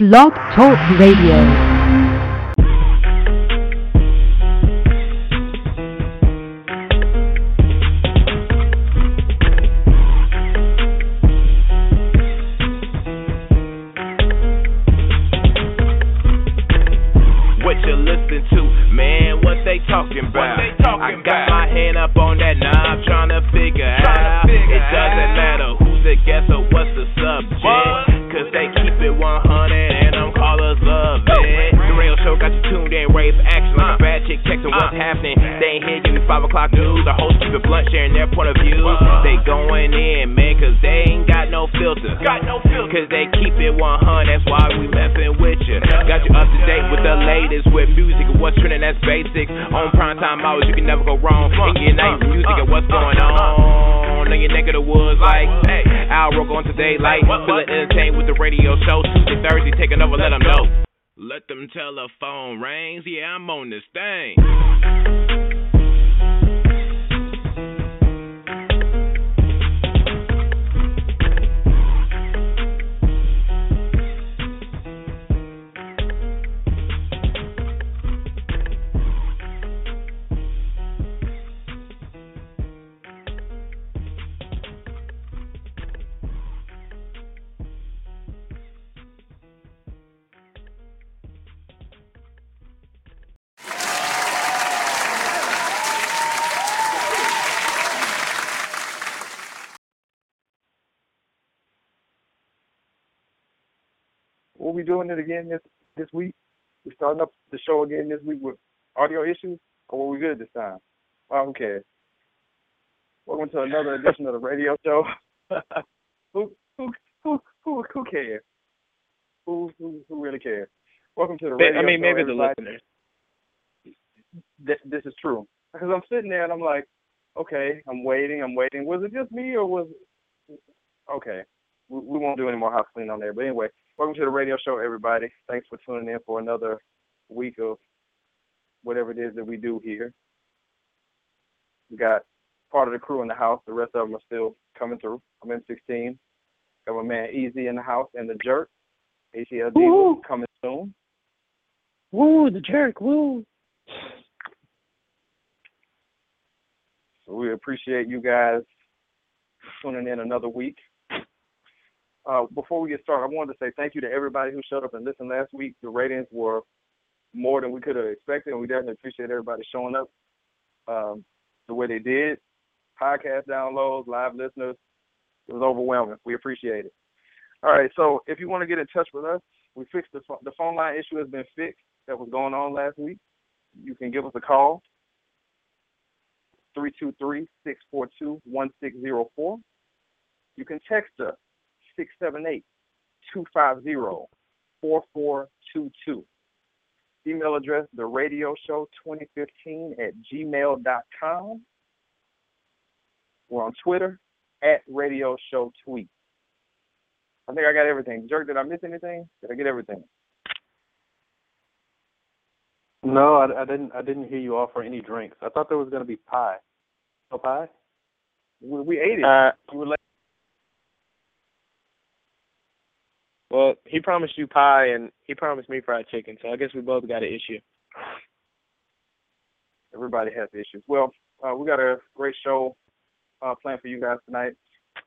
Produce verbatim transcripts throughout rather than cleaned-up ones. Blog Talk Radio. Doing it again this, this week. We're starting up the show again this week with audio issues, or were we good this time? I don't care. Welcome to another edition of the radio show. who, who, who, who, who cares? Who, who, who really cares? Welcome to the radio show. I mean, maybe the listeners. Th- this is true. Because I'm sitting there and I'm like, okay, I'm waiting, I'm waiting. Was it just me or was it... Okay. We, we won't do any more house clean on there. But anyway, welcome to the radio show, everybody. Thanks for tuning in for another week of whatever it is that we do here. We got part of the crew in the house. The rest of them are still coming through. I'm M sixteen. Got my man E Z in the house and The Jerk. A T L Diva coming soon. Woo, The Jerk, woo. So we appreciate you guys tuning in another week. Uh, before we get started, I wanted to say thank you to everybody who showed up and listened last week. The ratings were more than we could have expected, and we definitely appreciate everybody showing up um, the way they did. Podcast downloads, live listeners, it was overwhelming. We appreciate it. All right, so if you want to get in touch with us, we fixed the, the phone line issue has been fixed that was going on last week. You can give us a call, three two three, six four two, one six zero four. You can text us, six seven eight, two five zero, four four two two. Email address, theradioshow2015 at gmail dot com. We're on Twitter, at radioshow tweet. I think I got everything. Jerk, did I miss anything? Did I get everything? No, I, I didn't I didn't hear you offer any drinks. I thought there was going to be pie. No pie? We, we ate it. Uh, we were like, well, he promised you pie, and he promised me fried chicken, so I guess we both got an issue. Everybody has issues. Well, uh, we got a great show uh, planned for you guys tonight.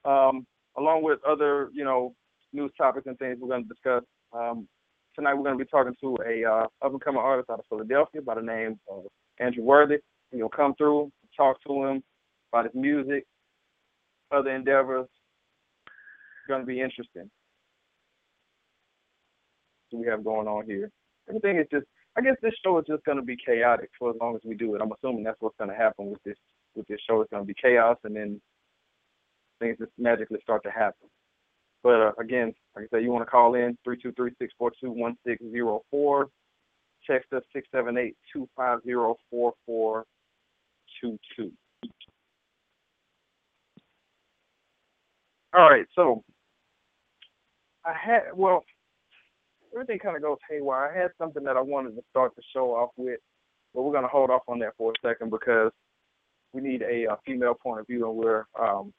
Um, along with other, you know, news topics and things we're going to discuss, um, tonight we're going to be talking to a uh, up-and-coming artist out of Philadelphia by the name of Andrew Worthy. You'll come through, talk to him about his music, other endeavors. It's going to be interesting. We have going on here. Everything is just, I guess this show is just going to be chaotic for as long as we do it. I'm assuming that's what's going to happen with this with this show. It's going to be chaos, and then things just magically start to happen. But uh, again, like I said, you want to call in, three two three, six four two, one six zero four. Text us, six seven eight, two five zero, four four two two. All right, so I had, well, everything kind of goes haywire. I had something that I wanted to start the show off with, but we're going to hold off on that for a second because we need a, a female point of view, and we're um,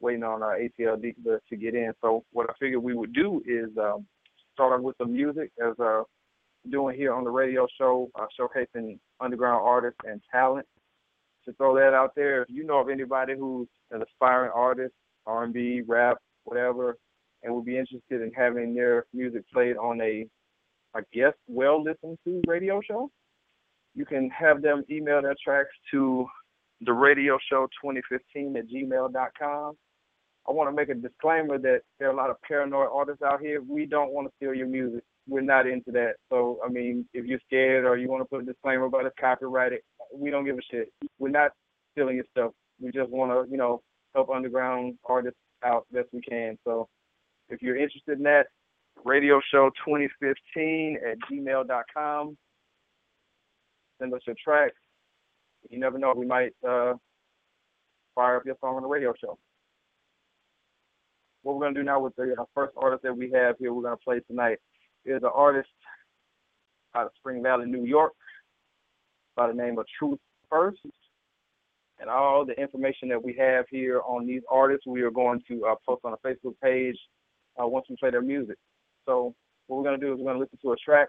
waiting on our A T L Diva to get in. So what I figured we would do is um, started with the music as uh, doing here on the radio show, uh, showcasing underground artists and talent. To throw that out there, if you know of anybody who's an aspiring artist, R and B, rap, whatever, and would be interested in having their music played on a, I guess, well-listened-to radio show, you can have them email their tracks to the radio show twenty fifteen at gmail dot com. I want to make a disclaimer that there are a lot of paranoid artists out here. We don't want to steal your music. We're not into that. So, I mean, if you're scared or you want to put a disclaimer about it's copyrighted, we don't give a shit. We're not stealing your stuff. We just want to, you know, help underground artists out best we can. So if you're interested in that, radio show twenty fifteen at gmail dot com. Send us your tracks. You never know, we might uh, fire up your song on the radio show. What we're going to do now with the uh, first artist that we have here we're going to play tonight is an artist out of Spring Valley, New York, by the name of Truth First. And all the information that we have here on these artists, we are going to uh, post on a Facebook page uh, once we play their music. So what we're going to do is we're going to listen to a track.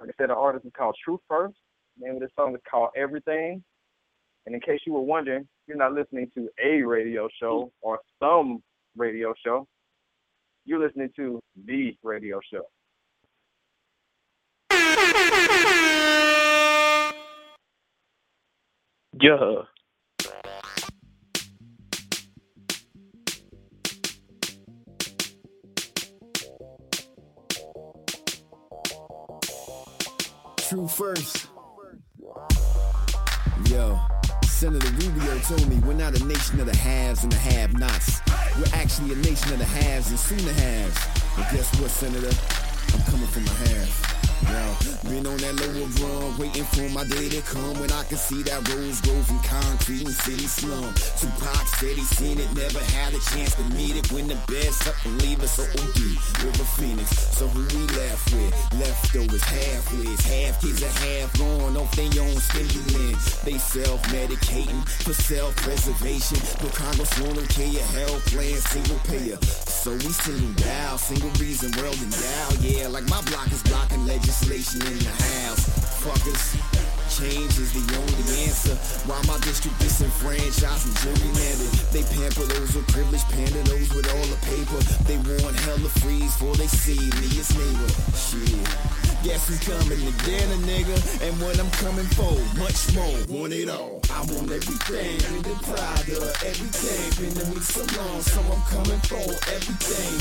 Like I said, the artist is called Truth First. The name of this song is called Everything. And in case you were wondering, you're not listening to a radio show or some radio show. You're listening to the radio show. Yeah. True First. Yo, Senator Rubio told me we're not a nation of the haves and the have-nots. We're actually a nation of the haves and soon-to-haves. But guess what, Senator? I'm coming from a half. Yo, been on that lower run, waiting for my day to come when I can see that rose grow from concrete and city slum. Tupac said he seen it, never had a chance to meet it. When the best up and leave us, so O D, we're a phoenix. So who we left with? Leftovers, halfways, half kids are half gone off their own stimulant. They self-medicating for self-preservation. No Congress won't okay your health plan, single payer. So we single down, single reason, world endowed. Yeah, like my block is blocking legends. Legislation in the house, fuckers. Change is the only answer. Why my district disenfranchised and gerrymandered? They pamper those with privilege, pander those with all the paper. They want hella freeze before they see me as neighbor. Shit, guess who's coming to dinner, nigga? And what I'm coming for, much more. Want it all? I want everything. Been deprived of everything. Been to me so long, so I'm coming for everything.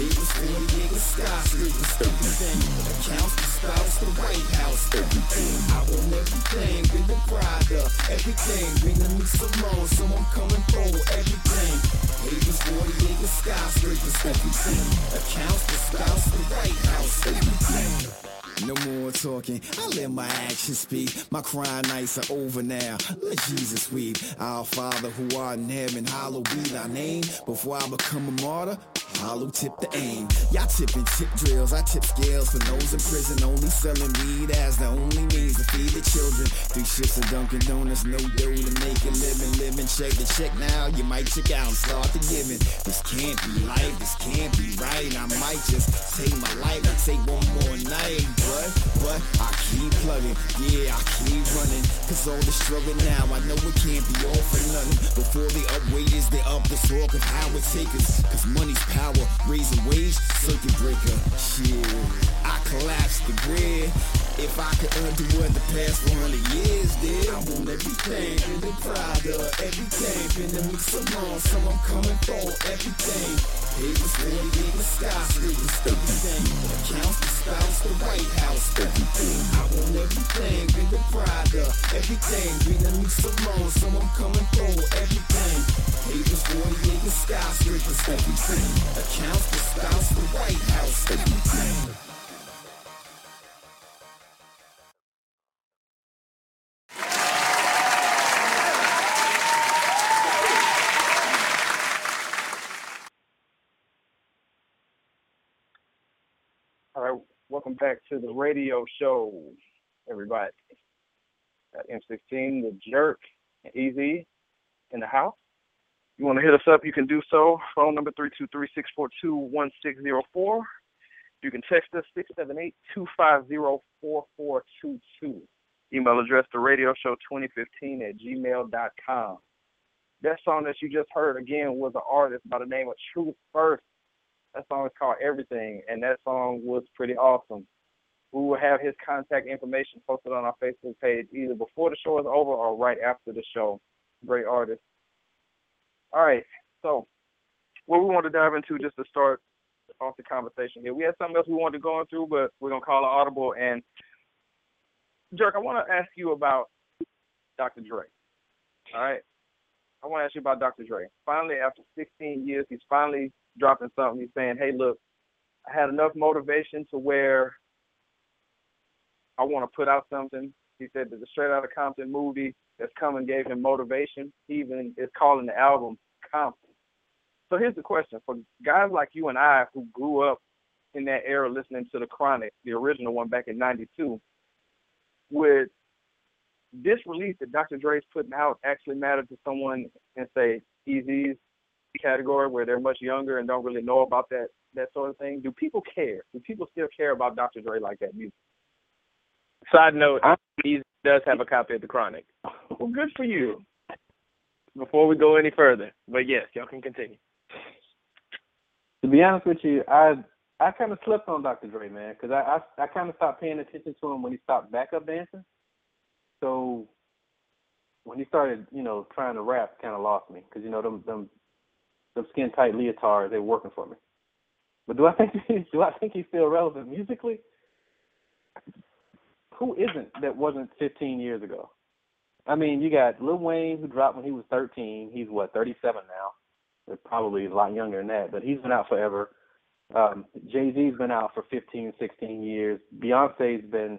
It was for the niggas, skyscrapers, everything. Accounts, the spouse, the White House, everything. I want everything, been deprived of everything. Been to me so long, so I'm coming for everything. It was for the niggas, skyscrapers, everything. Accounts, the spouse, the White House, everything. No more talking, I let my actions speak. My crying nights are over now, let Jesus weep. Our Father who art in heaven, hallowed be thy name. Before I become a martyr, hollow tip the aim. Y'all tipping tip drills, I tip scales for those in prison. Only selling weed as the only means to feed the children. Three shifts of Dunkin' Donuts, no dough to make a living. Living check to check now, you might check out and start the giving. This can't be life, this can't be right. I might just take my life and take one more night. But, but I keep plugging, yeah, I keep running. Cause all the struggle now, I know it can't be all for nothing. Before they up wages, they up the talk of how it take us. Cause money's power, raising wage, circuit breaker. Shit, I collapse the grid. If I could undo what the past one hundred years did, I want everything, been deprived of everything. Been to me so long, so I'm coming for everything. It was forty in the skies, it was everything. Accounts, the spouse, the White House, everything. I want everything, been deprived of everything. Been to me so long, so I'm coming for everything. It was forty in the skies, it was everything. Accounts, the spouse, the White House, everything. Welcome back to the radio show, everybody. Got M sixteen, The Jerk, and E Z in the house. You want to hit us up, you can do so. Phone number three two three, six four two, one six zero four. You can text us, six seven eight, two five zero, four four two two. Email address, the radio show twenty fifteen at gmail dot com. That song that you just heard, again, was an artist by the name of Truth First. That song is called Everything, and that song was pretty awesome. We will have his contact information posted on our Facebook page either before the show is over or right after the show. Great artist. All right, so what we want to dive into just to start off the conversation here. We had something else we wanted to go through, but we're going to call it audible. And, Jerk, I want to ask you about Doctor Dre. All right? I want to ask you about Doctor Dre. Finally, after sixteen years, he's finally dropping something. He's saying, hey, look, I had enough motivation to where I want to put out something. He said that the Straight Outta Compton movie that's coming gave him motivation. He even is calling the album Compton. So here's the question. For guys like you and I who grew up in that era listening to The Chronic, the original one back in ninety-two, would this release that Doctor Dre's putting out actually matter to someone in, say, E Z's category where they're much younger and don't really know about that, that sort of thing? Do people care? Do people still care about Doctor Dre like that music? Side note, E Z does have a copy of The Chronic. Well, good for you. Before we go any further, but yes, y'all can continue. To be honest with you, I I kind of slept on Doctor Dre, man, because I, I, I kind of stopped paying attention to him when he stopped backup dancing. So when he started, you know, trying to rap, kind of lost me because, you know, them them, them skin tight leotards, they were working for me. But do I think do I think he's still relevant musically? Who isn't that wasn't fifteen years ago? I mean, you got Lil Wayne, who dropped when he was thirteen. He's, what, thirty-seven now? They're probably a lot younger than that, but he's been out forever. Um, Jay-Z's been out for fifteen, sixteen years. Beyonce's been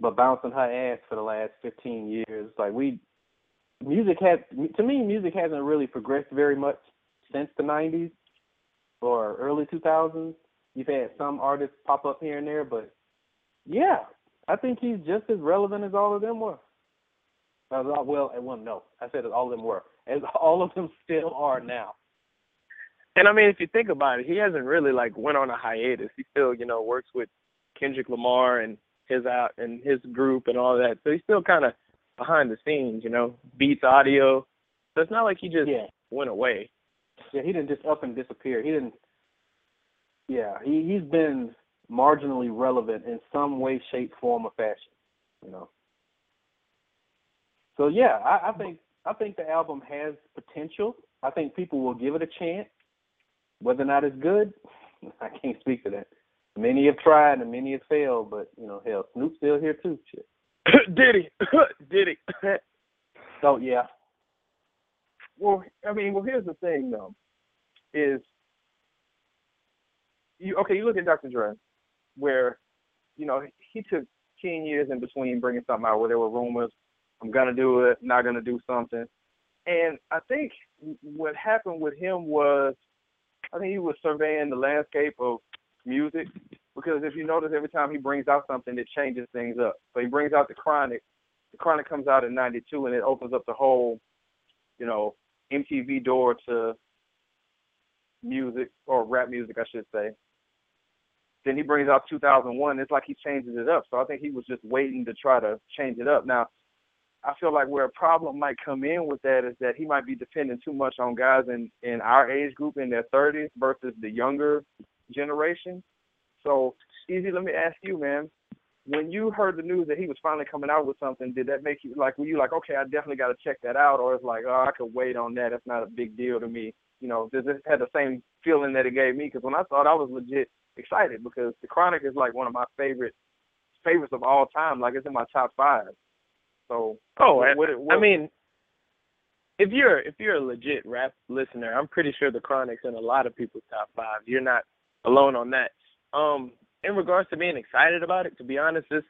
but bouncing her ass for the last fifteen years. Like, we, music has, to me, music hasn't really progressed very much since the nineties or early two thousands. You've had some artists pop up here and there, but, yeah, I think he's just as relevant as all of them were. Well, well, no. I said that all of them were. As all of them still are now. And, I mean, if you think about it, he hasn't really, like, went on a hiatus. He still, you know, works with Kendrick Lamar and his out and his group and all that. So he's still kind of behind the scenes, you know, Beats Audio. So it's not like he just yeah. went away. Yeah, he didn't just up and disappear. He didn't – yeah, he, he's been marginally relevant in some way, shape, form, or fashion, you know. So yeah, I, I think I think the album has potential. I think people will give it a chance. Whether or not it's good, I can't speak to that. Many have tried and many have failed, but you know, hell, Snoop's still here too. Shit. Diddy, Diddy. So yeah. Well, I mean, well, here's the thing though, is you okay? You look at Doctor Dre, where you know he took ten years in between bringing something out where there were rumors. I'm going to do it, not going to do something. And I think what happened with him was, I think he was surveying the landscape of music, because if you notice, every time he brings out something, it changes things up. So he brings out The Chronic. The Chronic comes out in ninety-two, and it opens up the whole, you know, M T V door to music, or rap music, I should say. Then he brings out two thousand one. It's like he changes it up. So I think he was just waiting to try to change it up. Now, I feel like where a problem might come in with that is that he might be depending too much on guys in, in our age group in their thirties versus the younger generation. So, E Z, let me ask you, man, when you heard the news that he was finally coming out with something, did that make you, like, were you like, okay, I definitely got to check that out, or it's like, oh, I could wait on that, that's not a big deal to me? You know, does it have the same feeling that it gave me? Because when I thought, I was legit excited, because The Chronic is like one of my favorite favorites of all time. Like, it's in my top five. So, oh, what, what, what, I mean, if you're if you're a legit rap listener, I'm pretty sure The Chronic's in a lot of people's top five. You're not alone on that. Um, in regards to being excited about it, to be honest, this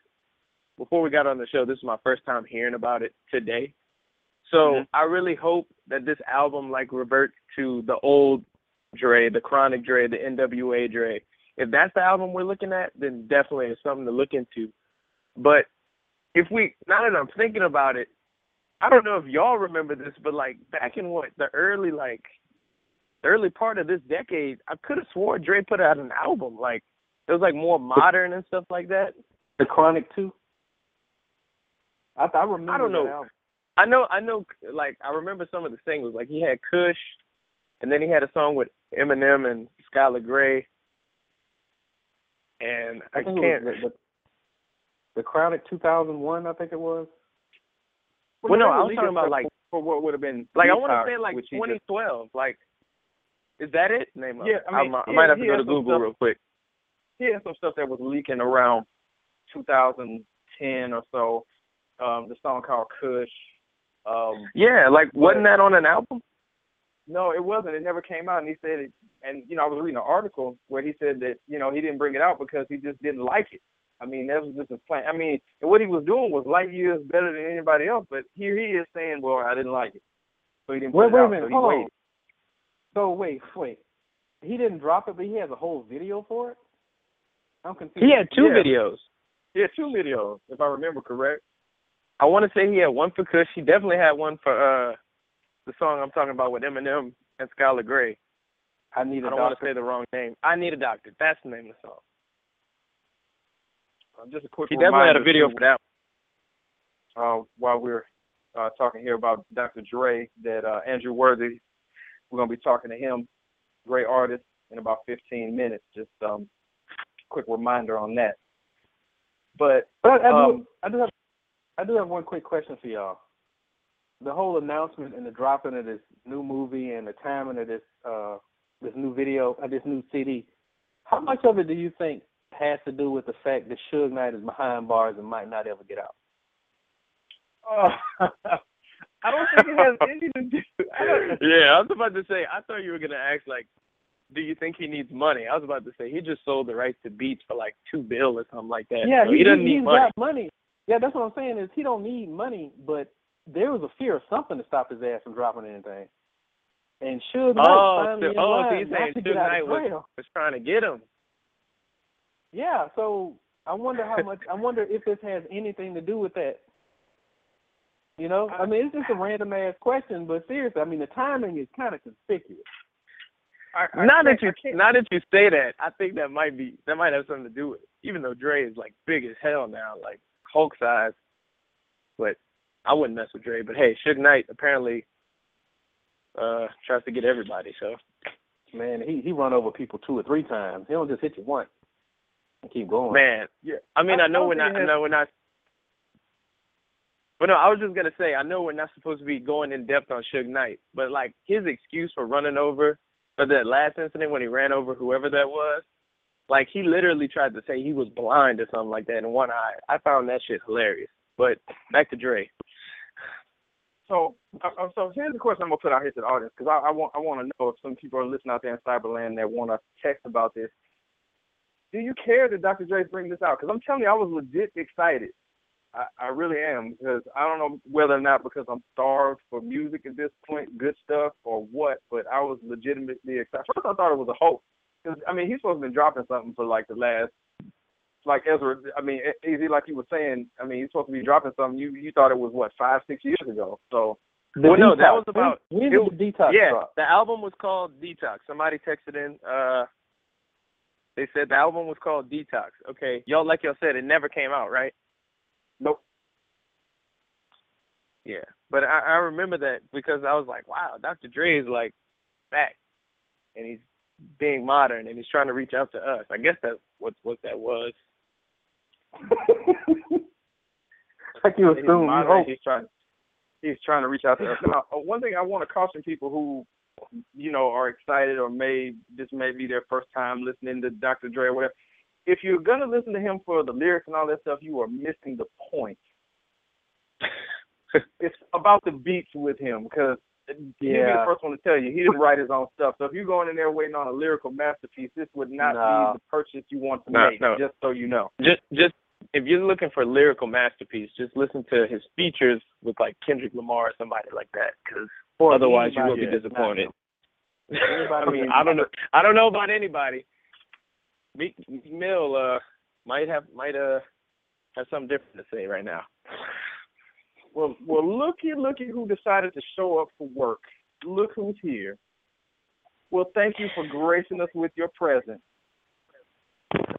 before we got on the show, this is my first time hearing about it today. So mm-hmm. I really hope that this album, like, reverts to the old Dre, The Chronic Dre, the N W A Dre. If that's the album we're looking at, then definitely it's something to look into. But if we, now that I'm thinking about it, I don't know if y'all remember this, but like back in what, the early, like, the early part of this decade, I could have swore Dre put out an album. Like, It was like more modern and stuff like that. The Chronic too. I I remember. I don't know. Album. I know. I know. Like I remember some of the singles. Like he had Kush, and then he had a song with Eminem and Skylar Grey. And I, I can't. The, the, the Chronic two thousand one, I think it was. Well, well no, I was talking about like for what would have been. Like I want to say like twenty twelve. Just, like, is that it? Name yeah, of, I mean, I, I yeah, might have to go to Google stuff, real quick. Yeah, some stuff that was leaking around two thousand ten or so. Um, the song called Kush. Um, yeah, like wasn't that on an album? No, it wasn't. It never came out. And he said it, and, you know, I was reading an article where he said that, you know, he didn't bring it out because he just didn't like it. I mean, that was just a plan. I mean, and what he was doing was light years better than anybody else, but here he is saying, well, I didn't like it. So he didn't bring it out. Wait a minute, hold on. So wait, wait. He didn't drop it, but he has a whole video for it? I'm confused. He had two yeah. videos. He had two videos, if I remember correct. I want to say he had one for Kush. He definitely had one for... uh. The song I'm talking about with Eminem and Skylar Grey. I need a I don't doctor. want to say the wrong name. I Need a Doctor. That's the name of the song. Uh, just a quick. He definitely had a video for that one. Uh, while we're uh, talking here about Doctor Dre, that uh, Andrew Worthy, we're gonna be talking to him, great artist, in about fifteen minutes. Just um, quick reminder on that. But, but I, I, um, do, I do have I do have one quick question for y'all. The whole announcement and the dropping of this new movie and the timing of this uh, this new video, uh, this new C D, how much of it do you think has to do with the fact that Suge Knight is behind bars and might not ever get out? Uh, I don't think it has anything to do. I yeah, I was about to say, I thought you were going to ask, like, do you think he needs money? I was about to say, he just sold the rights to Beats for like two bill or something like that. Yeah, so he, he doesn't need he's money. Got money. Yeah, that's what I'm saying is he don't need money, but there was a fear of something to stop his ass from dropping anything. And Suge Knight oh, finally so, oh, so he's saying Suge Knight was, was trying to get him. Yeah, so I wonder how much, I wonder if this has anything to do with that. You know, I mean, it's just a random-ass question, but seriously, I mean, the timing is kind of conspicuous. I, I not, that you, not that you say that, I think that might be, that might have something to do with it, even though Dre is, like, big as hell now, like, Hulk size, but... I wouldn't mess with Dre, but hey, Suge Knight apparently uh, tries to get everybody. So, man, he he run over people two or three times. He don't just hit you once and keep going. Man, yeah. I mean, I, I know when I, I know when I. But no, I was just gonna say I know we're not supposed to be going in depth on Suge Knight, but like his excuse for running over for that last incident when he ran over whoever that was, like he literally tried to say he was blind or something like that in one eye. I found that shit hilarious. But back to Dre. So, uh, so here's the question I'm gonna put out here to the audience because I, I want I want to know if some people are listening out there in Cyberland that want to text about this. Do you care that Doctor Dre's bringing this out? Because I'm telling you, I was legit excited. I, I really am because I don't know whether or not because I'm starved for music at this point, good stuff or what. But I was legitimately excited. First, I thought it was a hoax because I mean he's supposed to have been dropping something for like the last. Like Ezra, I mean, E Z, like you were saying, I mean, you're supposed to be dropping something. You you thought it was, what, five, six years ago. So, well, no, that was about. When did the Detox yeah, drop? The album was called Detox. Somebody texted in. Uh, they said the album was called Detox. Okay. Y'all, like y'all said, it never came out, right? Nope. Yeah. But I, I remember that because I was like, wow, Doctor Dre is, like, back. And he's being modern, and he's trying to reach out to us. I guess that's what, what that was. Like you assume, he's, he's trying. He's trying to reach out to us. Now, one thing I want to caution people who, you know, are excited or may this may be their first time listening to Doctor Dre or whatever. If you're gonna listen to him for the lyrics and all that stuff, you are missing the point. It's about the beats with him because yeah. he'll be the first one to tell you he didn't write his own stuff. So if you're going in there waiting on a lyrical masterpiece, this would not no. be the purchase you want to no, make. No. Just so you know. Just just. If you're looking for a lyrical masterpiece, just listen to his features with, like, Kendrick Lamar or somebody like that, because otherwise you will be disappointed. I mean, I don't know. I don't know about anybody. Meek Mill uh, might have might uh have something different to say right now. Well, well, looky, looky who decided to show up for work. Look who's here. Well, thank you for gracing us with your presence.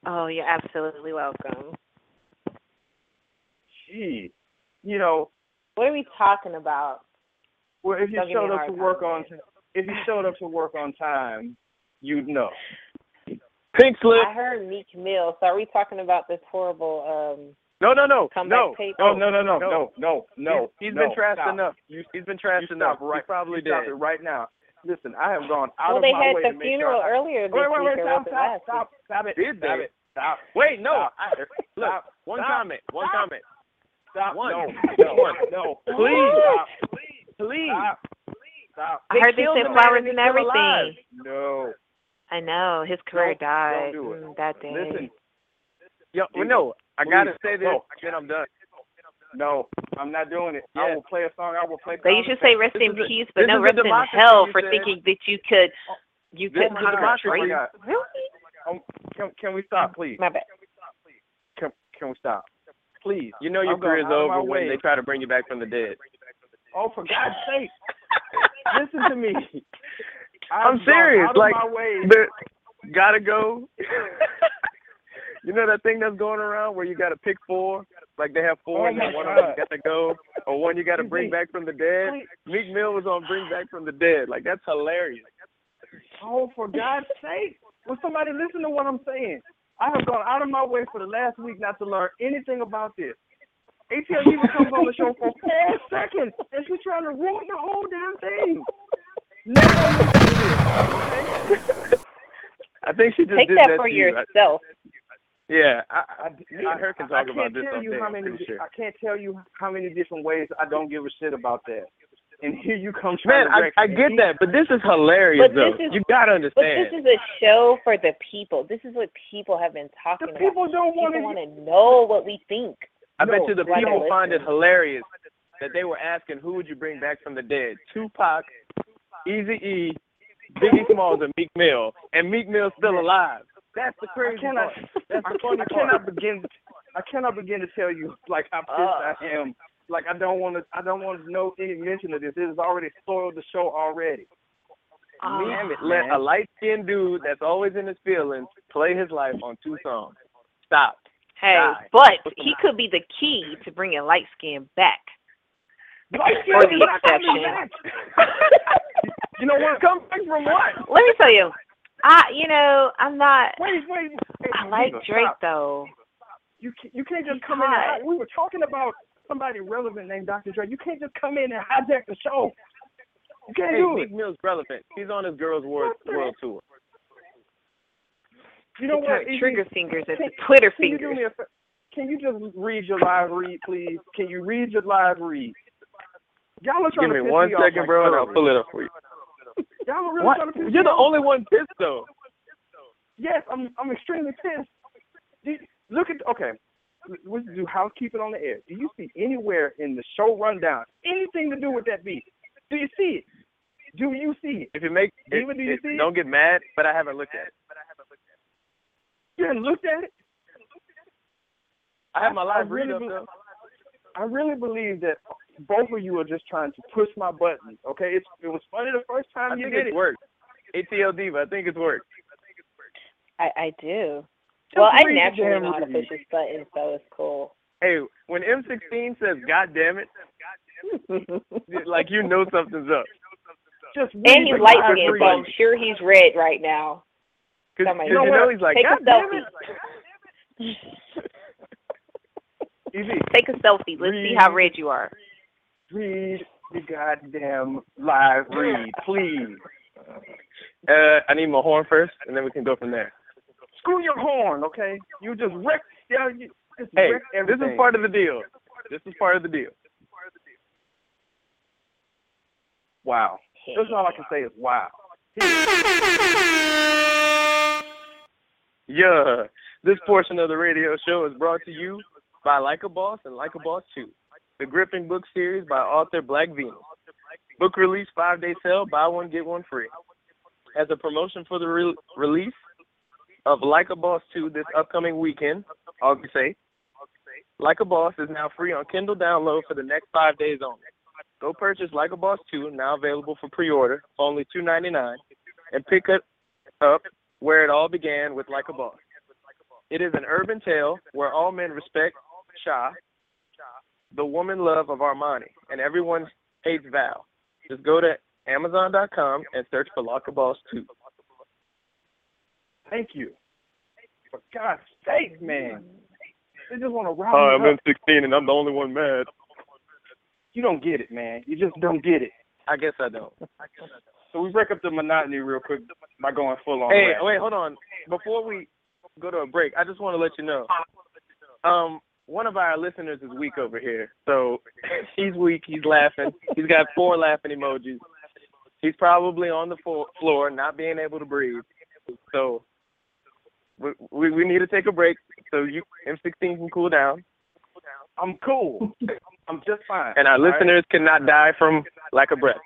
Oh, you're absolutely welcome. Gee, you know. What are we talking about? Well, if you Don't showed up to work on, if you showed up to work on time, you'd know. Pink slip. I heard Meek Mill. So are we talking about this horrible? Um, no, no, no, no, tape? no, no, no, no, no, no, no. He's, he's no, been trashed stop. enough. You, he's been trashed you enough. Right, he probably did it right now. Listen, I have gone out well, of my way to make sure. Well, they had the funeral sure. earlier this wait, wait, wait, week. Wait, wait, stop, stop, it. Did stop it. Stop. Wait, no. Stop. I, look, stop. one stop. comment, one stop. comment. Stop. One. No, one. no. Please. Stop. Please. Please. Stop. Stop. I heard they said flowers and everything. No. I know. His career no, died do mm, that day. Listen. Yo, well, no, I got to say this, no. then I'm done. No, I'm not doing it. Yeah. I will play a song. I will play. But you should say rest in peace, but no rest in hell for thinking that you could, you could really? Um, can can we stop, please? My bad. Can we stop, please? Can can we stop, please? You know your career's over when they try to bring you back from the dead. Oh, for God's sake! Listen to me. I'm serious. Like, gotta go. You know that thing that's going around where you got to pick four? Like they have four oh and one God. of them got to go, or one you got to bring back from the dead. Meek Mill was on Bring Back from the Dead. Like, that's hilarious. Oh, for God's sake. Well, somebody listen to what I'm saying. I have gone out of my way for the last week not to learn anything about this. A T L Diva comes on the show for four seconds, and she's trying to ruin the whole damn thing. Never. I think she just Take did that, that for you. yourself. Yeah, I, I, I heard can talk I about this on day, sure. I can't tell you how many different ways I don't give a shit about that. And here you come trying Man, to I, I get me. that, but this is hilarious, but though. Is, you got to understand. But this is a show for the people. This is what people have been talking the about. People don't want to know what we think. I no, bet you the people find it hilarious that they were asking, who would you bring back from the dead? Tupac, Eazy-E, Biggie Smalls, and Meek Mill. And Meek Mill's still alive. That's the crazy I cannot, part. That's the funny I cannot part. begin. I cannot begin to tell you like how pissed uh, I am. Like I don't want to. I don't want to know any mention of this. It has already soiled the show already. Uh, Damn it! Man. Let a light-skinned dude that's always in his feelings play his life on two songs. Stop. Hey, Die. but he could be the key to bringing light skin back. Light skin or the exception. You know what? Come back from what? Let me tell you. I, you know, I'm not. Wait, wait, wait. I like Diva, Drake stop. though. You you can't just come God. in. And, we were talking about somebody relevant named Doctor Dre. You can't just come in and hijack the show. You can't hey, do Meek it. Meek Mill's relevant. He's on his Girls World World Tour. You know what? Trigger fingers at the Twitter can fingers. You do me a fa- can you just read your live read, please? Can you read your live read? Y'all are trying Give to me one me second, bro, and I'll pull it up for you. Y'all really what? Trying to piss You're the me. only one pissed, though. Yes, I'm I'm extremely pissed. You, look at, okay, we do housekeeping on the air. Do you see anywhere in the show rundown anything to do with that beat? Do you see it? Do you see it? If it makes, Even, it, do you it, see it? Don't get mad, but I haven't looked at it. You haven't looked at it? I have my live read really up, be- though. I really believe that both of you are just trying to push my buttons, okay? It's, it was funny the first time I you did it. I think it's worked. A T L Diva, I think it's worked. I, I do. Just well, I naturally know how to push this button, so it's cool. Hey, when M sixteen says, God damn it, like you know something's up. Just and he's light skinned, so I'm sure he's red right now. Because you know, know he's like, Take God a damn it. Take a selfie. Let's read, see how red you are. Read the goddamn live read, please. Uh, I need my horn first, and then we can go from there. Screw your horn, okay? You just wrecked. Yeah, you just hey, wrecked everything. This is part of the deal. This is part of the deal. Wow. That's all I can say is wow. Yeah. This portion of the radio show is brought to you by Like a Boss and Like a Boss two, the gripping book series by author Black Venus. Book release, five-day sale, buy one, get one free. As a promotion for the re- release of Like a Boss two this upcoming weekend, August eighth, Like a Boss is now free on Kindle download for the next five days only. Go purchase Like a Boss two, now available for pre-order, only two dollars and ninety-nine cents, and pick it up where it all began with Like a Boss. It is an urban tale where all men respect Sha, the woman love of Armani, and everyone hates Val. Just go to Amazon dot com and search for Lockerballs two. Thank you. For God's sake, man. They just want to rob uh, me. I'm M sixteen and I'm the only one mad. You don't get it, man. You just don't get it. I guess I don't. I guess I don't. So we break up the monotony real quick by going full on. Hey, rap. Wait, hold on. Before we go to a break, I just want to let you know. Um, one of our listeners is weak over here. So he's weak. He's laughing. He's got four laughing emojis. He's probably on the floor, not being able to breathe. So we we, we need to take a break so you M sixteen can cool down. I'm cool. I'm just fine. And our listeners right? cannot die from lack of breath.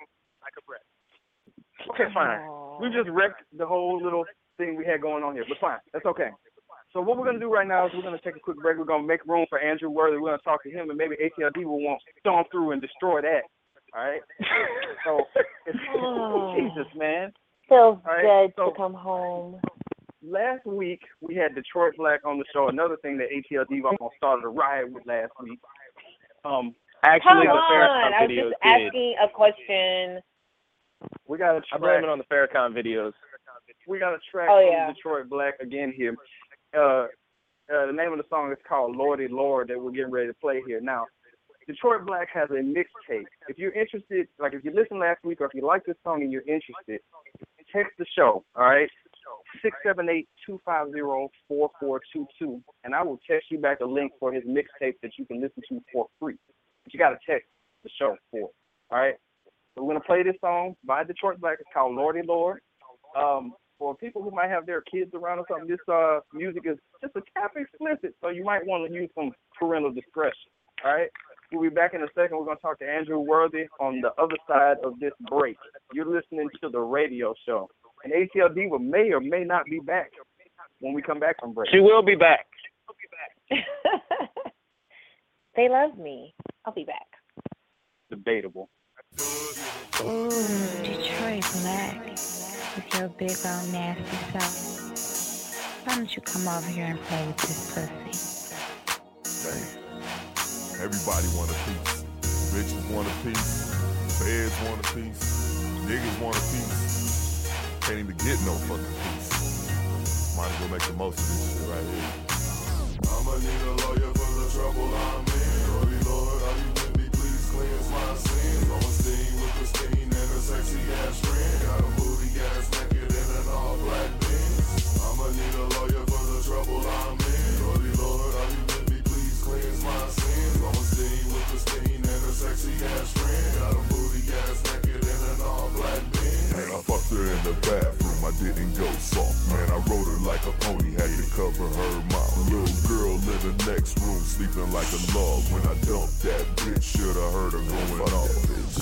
Okay, fine. Aww. We just wrecked the whole little thing we had going on here, but fine. That's okay. So what we're going to do right now is we're going to take a quick break. We're going to make room for Andrew Worthy. We're going to talk to him, and maybe A T L D will want to storm through and destroy that. All right? So, it's, oh. Jesus, man. Feels right? good so, to come home. Last week, we had Detroit Black on the show, another thing that A T L D started a riot with last week. Um, actually, come on. I was just asking did. a question. We got a track. I blame it on the Farrakhan videos. We got a track oh, yeah. from Detroit Black again here. Uh, uh, the name of the song is called Lordy Lord that we're getting ready to play here. Now, Detroit Black has a mixtape. If you're interested, like if you listened last week or if you like this song and you're interested, text the show, all right? six seven eight, two five zero, four four two two. And I will text you back a link for his mixtape that you can listen to for free. But you got to text the show for it, all right? So we're going to play this song by Detroit Black. It's called Lordy Lord. Um, for people who might have their kids around or something, this uh, music is just a cap explicit, so you might want to use some parental discretion. All right? We'll be back in a second. We're going to talk to Andrew Worthy on the other side of this break. You're listening to the radio show. And A T L Diva may or may not be back when we come back from break. She will be back. She will be back. They love me. I'll be back. Debatable. Ooh, Detroit Black, with your big old nasty self. Why don't you come over here and play with this pussy? Dang. Everybody want a piece. Bitches want a piece. Feds want a piece. Niggas want a piece. Can't even get no fucking piece. Might as well make the most of this shit right here. I'ma need a lawyer for the trouble I'm in. Lordy Lord, are you with me? Please cleanse my sins. I'ma stay with Christine and a sexy ass friend. Got a booty ass naked in an all black Benz. I'ma need a lawyer for the trouble I'm in. Lordy Lord, are you with me? Please cleanse my sins. I'ma stay with Christine and a sexy ass friend. Got a booty ass naked in an all black Benz. And I fucked her in the bathroom. I didn't go soft. Man, I rode her like a pony. Had to cover her mouth. Little girl in the next room sleeping like a log. When I dumped that bitch, shoulda heard her going off.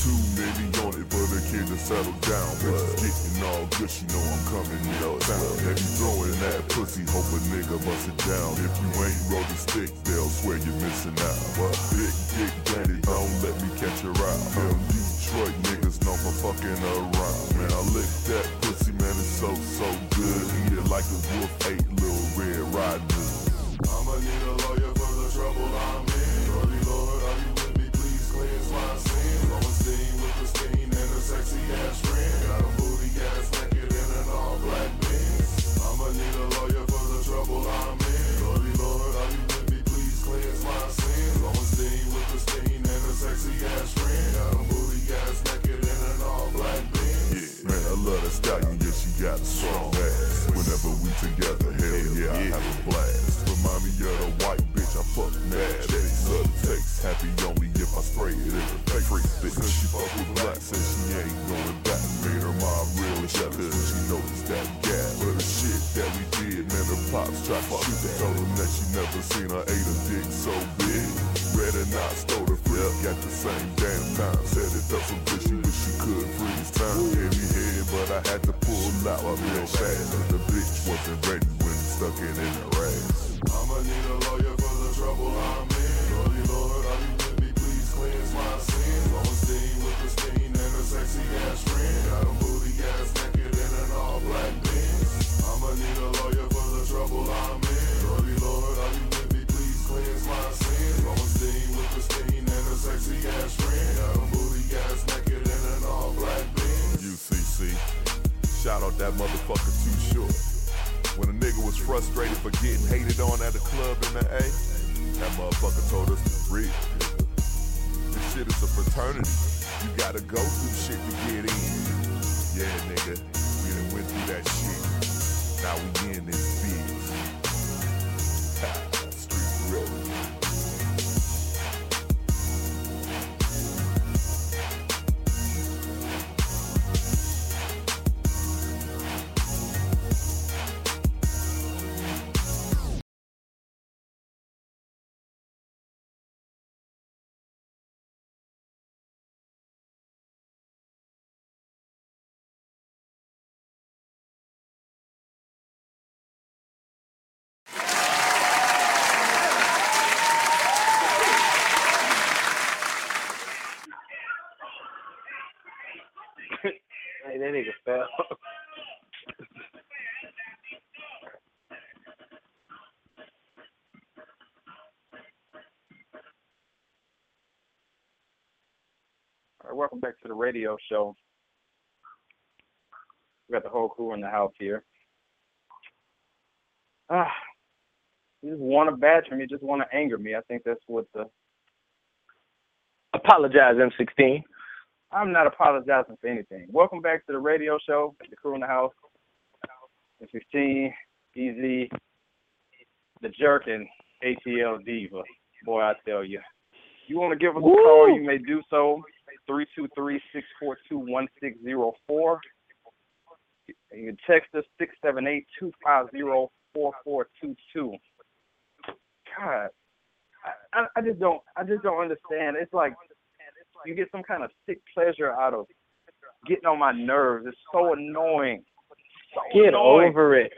Too many on it for the kid to settle down. Bitches getting all good, she know I'm coming in your town. If you throwing that pussy, hope a nigga bust it down. If you ain't rolling stick, they'll swear you're missing out. But big dick daddy, don't let me catch her out. Them Detroit niggas know for fucking around. Man, I licked that pussy, man, it's so so good. Eat it like a wolf ate Little Red Riding Hood. I'ma need a lawyer for the trouble I'm in. Lordy Lord, are you with me? Please cleanse my sins. I'ma stay with Christine and a sexy ass friend. Got a booty ass naked in an all black Benz. I'ma need a lawyer for the trouble I'm in. Lordy Lord, are you with me? Please cleanse my sins. I'ma stay with Christine and a sexy ass friend. Got a booty ass naked in an all black Benz. Yeah, man, I love that stallion. Yeah, she got a strong ass. Whenever we together, hell yeah, I have a blast. Mommy, you're the white bitch, I fuck mad. Chase up takes happy only if I spray it in her face. Freak bitch, cause she fuck with black, says she ain't going back. Made her mom real jealous, she noticed that gap. But the shit that we did, man, the pops tried to shoot that. Told them that she never seen her ate a dick so big. Red and I stole the flip, got the same damn time. Set it up so good she wish she could freeze time. Heavy head, but I had to pull out, I real fast. But the bitch wasn't ready when it stuck it in her ass. I'ma need a lawyer for the trouble I'm in. Lordy Lord, are you with me? Please cleanse my sins. I'ma stay with Christine and a sexy ass friend. Got a booty ass naked in an all black Benz. I'ma need a lawyer for the trouble I'm in. Lordy that motherfucker too short. When a nigga was frustrated for getting hated on at a club in the A, that motherfucker told us to breathe. This shit is a fraternity. You gotta go through shit to get in. Yeah, nigga, we done went through that shit. Now we in this bitch. Street real. Hey, that nigga fell. All right, welcome back to the radio show. We got the whole crew in the house here. Ah, you just want to badger me, you just want to anger me. I think that's what the. Apologize, M sixteen. I'm not apologizing for anything. Welcome back to the radio show, the crew in the house. M sixteen, E Z, The Jerk, and A T L Diva. Boy, I tell you. You want to give us Woo! a call, you may do so. three two three, six four two, one six zero four. You can text us six seven eight, two five zero, four four two two. God, I, I, I just don't I just don't understand. It's like you get some kind of sick pleasure out of getting on my nerves. It's so annoying. So get annoying. Over it.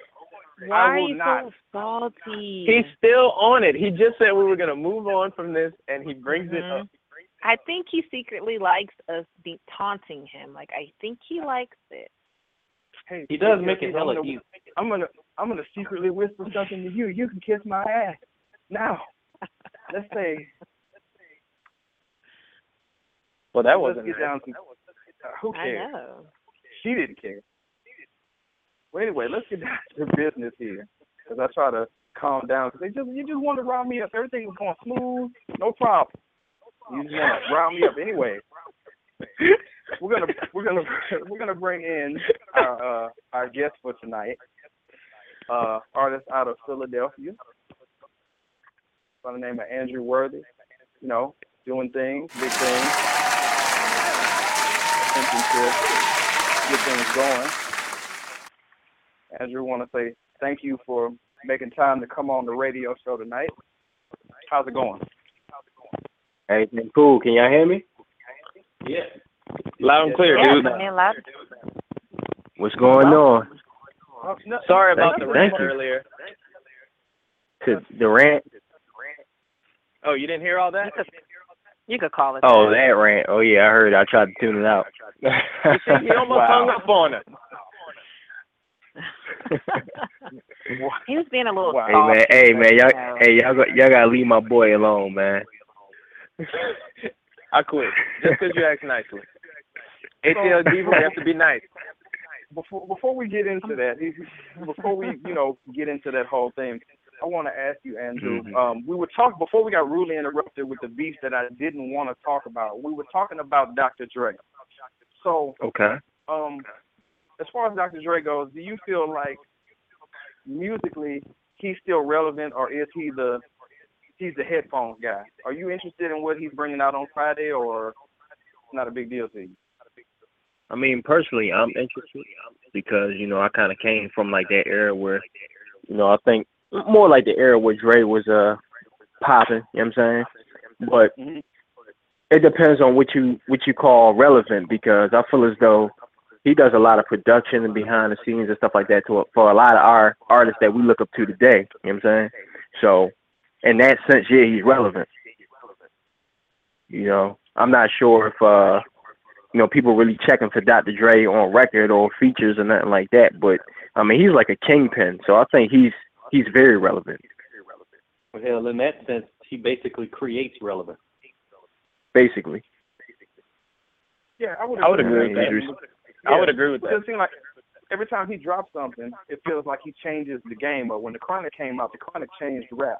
Why are you not. So salty? He's still on it. He just said we were going to move on from this, and he brings mm-hmm. it up. I think he secretly likes us be taunting him. Like, I think he likes it. Hey, he does make it hella easy. I'm going to I'm gonna secretly whisper something to you. You can kiss my ass. Now, let's say... Well, that wasn't get down to, uh, who cares? I know. She didn't care. Well, anyway, let's get down to business here, because I try to calm down. Cause they just you just want to round me up. Everything was going smooth, no problem. You just want to round me up anyway. we're gonna we're gonna we're gonna bring in our uh, our guest for tonight, uh, artist out of Philadelphia by the name of Andrew Worthy. You know, doing things, big things. To get things going. Andrew, want to say thank you for making time to come on the radio show tonight. How's it going? Hey, it's been cool. Can y'all hear me? Yeah. Loud and clear, yeah, dude. Man, loud. What's going on? Sorry about the rant earlier. To the rant? Oh, you didn't hear all that? You could call it. Oh, that. that rant. Oh, yeah, I heard. I tried to tune it out. He almost wow. hung up on it. He was being a little. Hey man, hey man, y'all, hey y'all, got, y'all gotta leave my boy alone, man. I quit just because you act nicely. A T L Diva, we have to be nice. Before before we get into that, before we you know get into that whole thing. I want to ask you, Andrew, mm-hmm. um, we were talking, before we got rudely interrupted with the beef that I didn't want to talk about, we were talking about Doctor Dre. So, okay. Um, as far as Doctor Dre goes, do you feel like musically he's still relevant, or is he the, he's the headphones guy? Are you interested in what he's bringing out on Friday, or not a big deal to you? I mean, personally, I'm interested because, you know, I kind of came from like that era where, you know, I think, more like the era where Dre was uh popping, you know what I'm saying? But mm-hmm. it depends on what you what you call relevant, because I feel as though he does a lot of production and behind the scenes and stuff like that to for a lot of our artists that we look up to today, you know what I'm saying? So in that sense, yeah, he's relevant. You know, I'm not sure if uh you know people really checking for Doctor Dre on record or features or nothing like that, but I mean he's like a kingpin, so I think he's He's very relevant. Well, hell, in that sense, he basically creates relevance. Basically. Yeah, I would agree with that. I would agree with that. It doesn't seem like every time he drops something, it feels like he changes the game. But when The Chronic came out, The Chronic changed rap.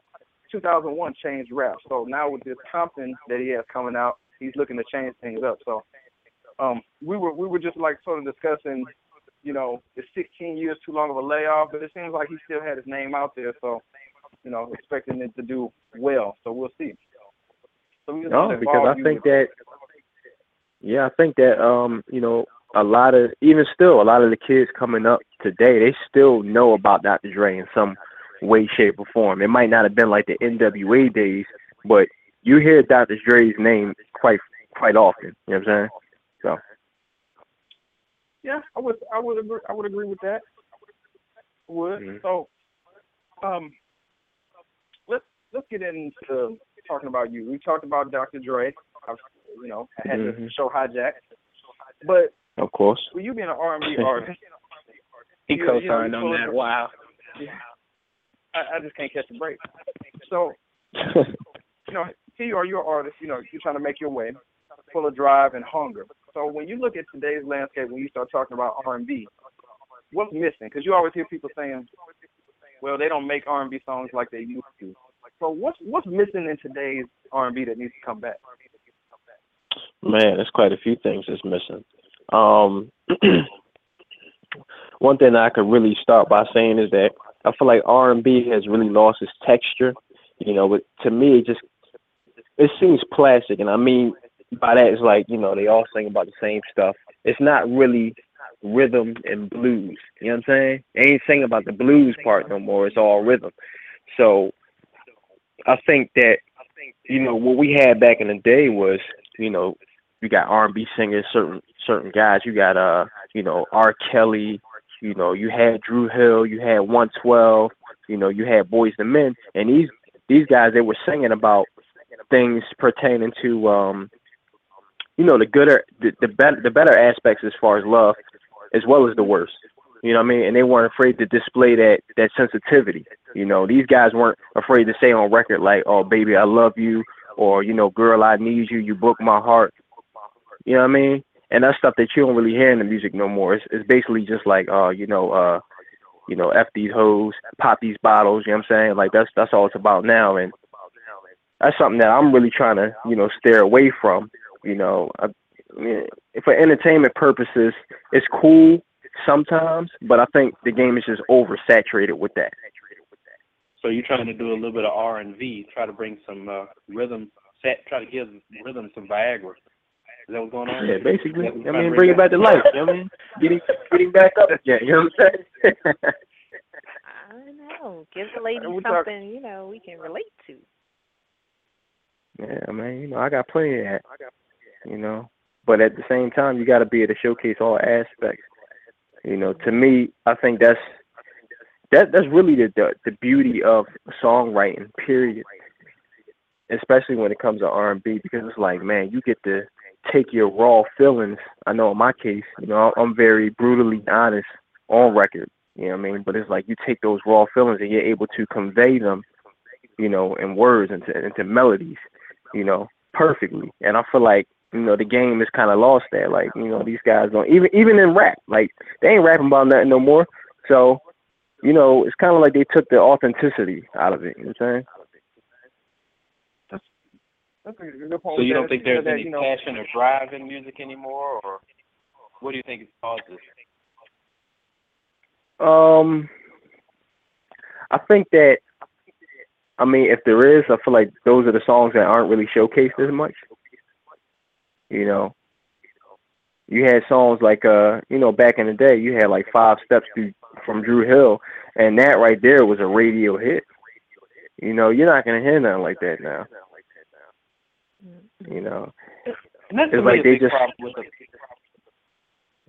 two thousand one changed rap. So now with this Compton that he has coming out, he's looking to change things up. So um, we were we were just like sort of discussing, you know, it's sixteen years too long of a layoff, but it seems like he still had his name out there. So, you know, expecting it to do well. So we'll see. So we just no, because I think that, yeah, I think that, um, you know, a lot of, even still, a lot of the kids coming up today, they still know about Doctor Dre in some way, shape, or form. It might not have been like the N W A days, but you hear Doctor Dre's name quite quite often. You know what I'm saying? So, yeah, I would I would agree I would agree with that. I would. Mm-hmm. So, um, let's let's get into talking about you. We talked about Doctor Dre. I've, you know, I had mm-hmm. to show hijack, but of course, well, you being an R and B artist, he co-signed on that. Wow. Yeah. I, I just can't catch a break. So, you know, here you are, you're an artist, you know, you're trying to make your way, full of drive and hunger. So when you look at today's landscape, when you start talking about R and B, what's missing? Because you always hear people saying, well, they don't make R and B songs like they used to. So what's, what's missing in today's R and B that needs to come back? Man, there's quite a few things that's missing. Um, one thing I could really start by saying is that I feel like R and B has really lost its texture, you know, but to me, it just, it seems plastic. And I mean, by that, it's like, you know, they all sing about the same stuff. It's not really rhythm and blues. You know what I'm saying? They ain't singing about the blues part no more. It's all rhythm. So I think that, you know, what we had back in the day was, you know, you got R and B singers, certain, certain guys, you got, uh, you know, R. Kelly, you know, you had Drew Hill, you had one twelve, you know, you had Boyz two Men, and these these guys, they were singing about things pertaining to, um, you know, the gooder, the, the better, the better aspects as far as love, as well as the worst. You know what I mean? And they weren't afraid to display that that sensitivity. You know, these guys weren't afraid to say on record like, "Oh, baby, I love you," or you know, "Girl, I need you. You broke my heart." You know what I mean? And that's stuff that you don't really hear in the music no more. It's, it's basically just like, uh, you know, uh, you know, F these hoes, pop these bottles, you know what I'm saying? Like, that's that's all it's about now. And that's something that I'm really trying to, you know, steer away from. You know, I, I mean, for entertainment purposes, it's cool sometimes, but I think the game is just oversaturated with that. So you're trying to do a little bit of R and V, try to bring some uh, rhythm, set, try to give rhythm some Viagra. Is that what's going on? Yeah, basically. I mean, bring it back to life. You know what I mean? Getting, getting back up again. You know what I'm saying? I know. Give the ladies something, talking, you know, we can relate to. Yeah, man. You know, I got plenty of that. You know, but at the same time, you got to be able to showcase all aspects. You know, to me, I think that's that that's really the the, the beauty of songwriting. Period. Especially when it comes to R and B, because it's like, man, you get the take your raw feelings. I know in my case, you know, I'm very brutally honest on record, you know what I mean? But it's like you take those raw feelings and you're able to convey them, you know, in words, into into melodies, you know, perfectly. And I feel like, you know, the game is kind of lost there. Like, you know, these guys don't, even even in rap, like, they ain't rapping about nothing no more. So, you know, it's kind of like they took the authenticity out of it, you know what I'm saying? So you don't think there's any passion or drive in music anymore, or what do you think it causes? Um, I think that, I mean, if there is, I feel like those are the songs that aren't really showcased as much. You know, you had songs like, uh, you know, back in the day, you had like Five Steps to, from Drew Hill, and that right there was a radio hit. You know, you're not going to hear nothing like that now. You know, and that's it's like they just. With the,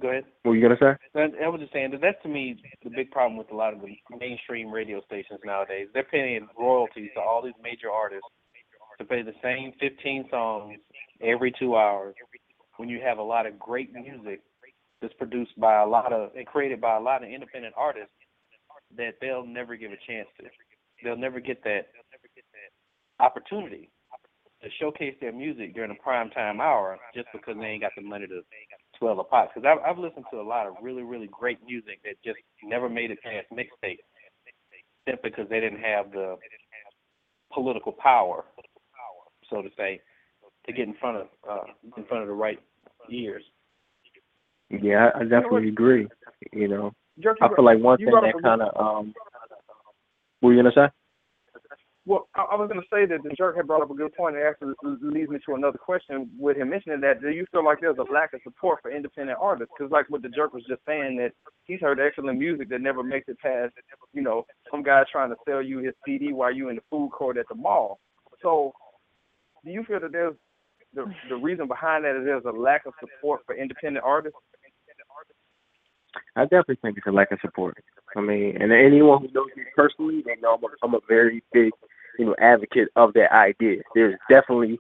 go ahead. What were you gonna say? I, I was just saying that that's to me the big problem with a lot of the mainstream radio stations nowadays. They're paying royalties to all these major artists to play the same fifteen songs every two hours. When you have a lot of great music that's produced by a lot of and created by a lot of independent artists that they'll never give a chance to. They'll never get that opportunity to showcase their music during a prime time hour just because they ain't got the money to Swell of Pops, because I've, I've listened to a lot of really, really great music that just never made it past mixtape, simply because they didn't have the political power, so to say, to get in front of uh, in front of the right ears. Yeah, I definitely agree. You know, I feel like one thing that kind of um, what were you gonna say? Well, I was going to say that the jerk had brought up a good point, and actually leads me to another question with him mentioning that. Do you feel like there's a lack of support for independent artists? Because like what the jerk was just saying, that he's heard excellent music that never makes it past, you know, some guy trying to sell you his C D while you're in the food court at the mall. So do you feel that there's the, the reason behind that is there's a lack of support for independent artists? I definitely think it's a lack of support. I mean, and anyone who knows me personally, they know I'm a, I'm a very big, you know, advocate of that idea. There's definitely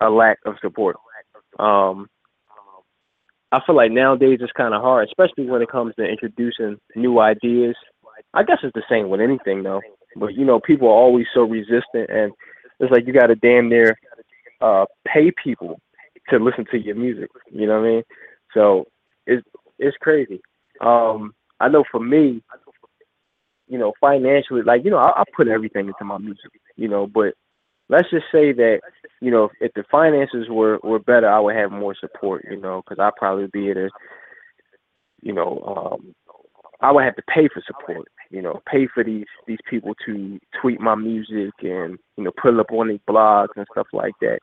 a lack of support. Um, I feel like nowadays it's kind of hard, especially when it comes to introducing new ideas. I guess it's the same with anything, though. But, you know, people are always so resistant, and it's like you got to damn near uh, pay people to listen to your music. You know what I mean? So it's, it's crazy. Um, I know for me, you know, financially, like, you know, I, I put everything into my music, you know, but let's just say that, you know, if, if the finances were, were better, I would have more support, you know, because I'd probably be at a, you know, um, I would have to pay for support, you know, pay for these, these people to tweet my music and, you know, put it up on these blogs and stuff like that.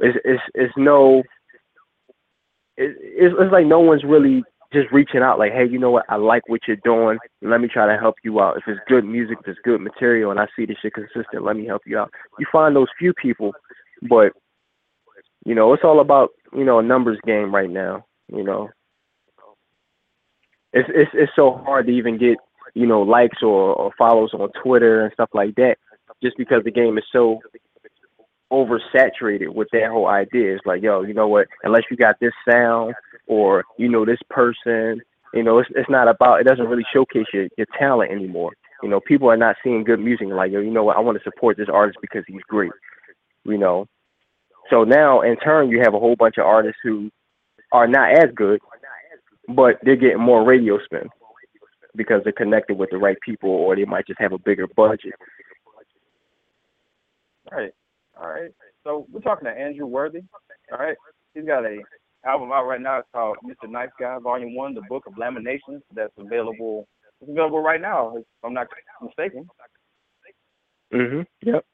It's, it's, it's no, it, it's, it's like no one's really just reaching out like, hey, you know what, I like what you're doing, let me try to help you out. If it's good music, if it's good material, and I see this shit consistent, let me help you out. You find those few people, but, you know, it's all about, you know, a numbers game right now, you know. It's it's, it's so hard to even get, you know, likes or, or follows on Twitter and stuff like that, just because the game is so oversaturated with that whole idea. It's like, yo, you know what, unless you got this sound or, you know, this person, you know, it's it's not about, it doesn't really showcase your, your talent anymore. You know, people are not seeing good music like, yo, you know what, I want to support this artist because he's great, you know. So now, in turn, you have a whole bunch of artists who are not as good, but they're getting more radio spin because they're connected with the right people, or they might just have a bigger budget. All right. All right, so we're talking to Andrew Worthy. All right, he's got a album out right now. It's called Mister Nice Guy, Volume One: The Book of Lamentations. That's available. It's available right now, if I'm not mistaken. Mhm. Yep.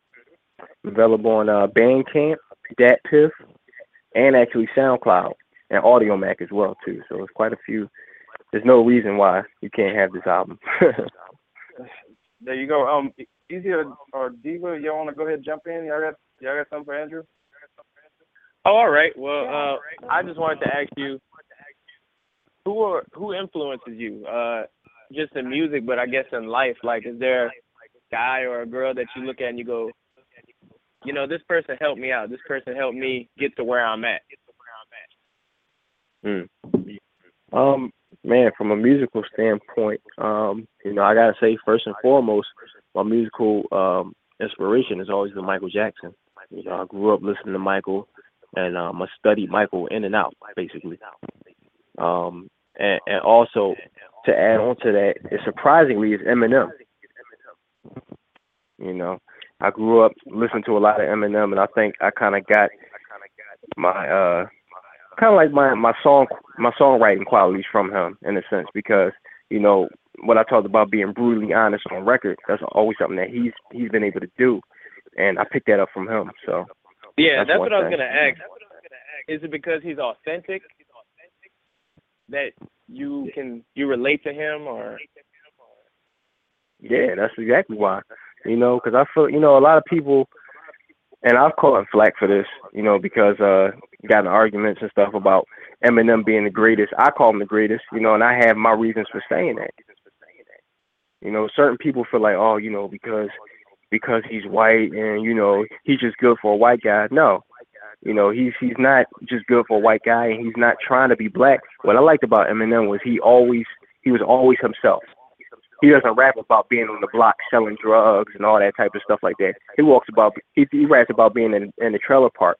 Available on uh, Bandcamp, DatPiff, and actually SoundCloud and AudioMac as well too. So it's quite a few. There's no reason why you can't have this album. There you go. Um, E Z or, or Diva, y'all want to go ahead and jump in? Y'all got y'all got something for Andrew? Oh, all right. Well, uh, I just wanted to ask you, who are, who influences you? Uh, just in music, but I guess in life. Like, is there a guy or a girl that you look at and you go, you know, this person helped me out. This person helped me get to where I'm at. Mm. Um, man, from a musical standpoint, um, you know, I gotta say, first and foremost, my musical um, inspiration has always been Michael Jackson. You know, I grew up listening to Michael, and um, I studied Michael in and out, basically. Um, and, and also, to add on to that, it surprisingly is Eminem. You know, I grew up listening to a lot of Eminem, and I think I kind of got my uh, kind of like my my song my songwriting qualities from him, in a sense, because, you know, what I talked about being brutally honest on record, that's always something that he's he's been able to do, and I picked that up from him. So yeah, that's, that's what thing. I was gonna ask. Is it because he's authentic that you can you relate to him, or? Yeah, that's exactly why. You know, because I feel, you know, a lot of people, and I've caught flack for this, you know, because uh, got in arguments and stuff about Eminem being the greatest. I call him the greatest, you know, and I have my reasons for saying that. You know, certain people feel like, oh, you know, because because he's white and, you know, he's just good for a white guy. No, you know, he's he's not just good for a white guy, and he's not trying to be black. What I liked about Eminem was he always he was always himself. He doesn't rap about being on the block selling drugs and all that type of stuff like that. He walks about he, he raps about being in, in the trailer park.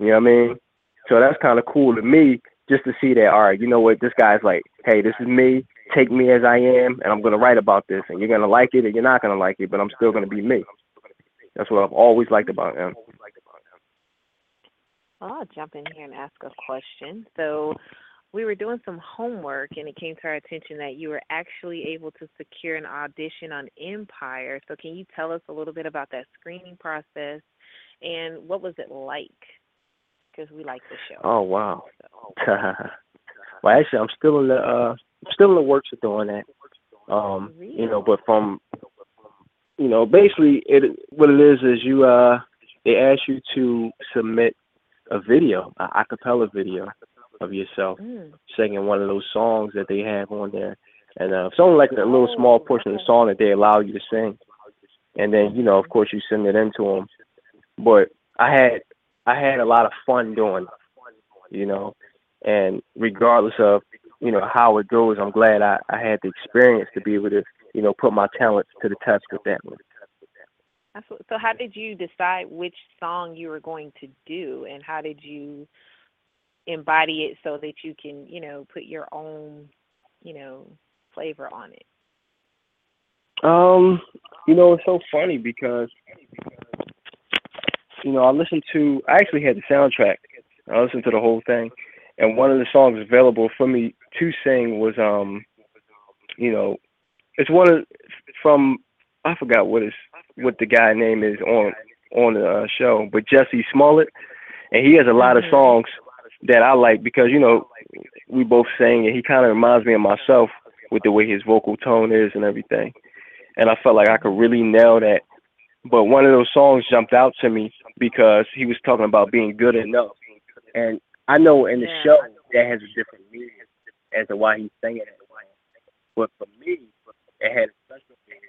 You know what I mean? So that's kind of cool to me, just to see that, all right, you know what, this guy's like, hey, this is me, take me as I am, and I'm going to write about this, and you're going to like it, and you're not going to like it, but I'm still going to be me. That's what I've always liked about him. Well, I'll jump in here and ask a question. So we were doing some homework, and it came to our attention that you were actually able to secure an audition on Empire. So can you tell us a little bit about that screening process, and what was it like? Because we like the show. Oh, wow. So. Well, actually, I'm still in the uh, still in the works of doing that. Um, really? You know, but from, you know, basically it what it is is you uh they ask you to submit a video, an acapella video of yourself mm. singing one of those songs that they have on there, and uh, it's only like a little small portion of the song that they allow you to sing, and then you know, of course, you send it in to them. But I had I had a lot of fun doing it, you know, and regardless of you know how it goes, I'm glad I, I had the experience to be able to you know put my talents to the test with that one. So how did you decide which song you were going to do, and how did you embody it so that you can, you know, put your own, you know, flavor on it? Um, you know, it's so funny because, you know, I listened to, I actually had the soundtrack. I listened to the whole thing. And one of the songs available for me to sing was, um, you know, it's one of, from, I forgot what is what the guy name is on on the uh, show, but Jesse Smollett, and he has a lot of songs that I like because you know we both sing, and he kind of reminds me of myself with the way his vocal tone is and everything. And I felt like I could really nail that. But one of those songs jumped out to me because he was talking about being good enough, and I know in the yeah. show that has a different meaning as to why he's singing it. But for me, it had a special meaning.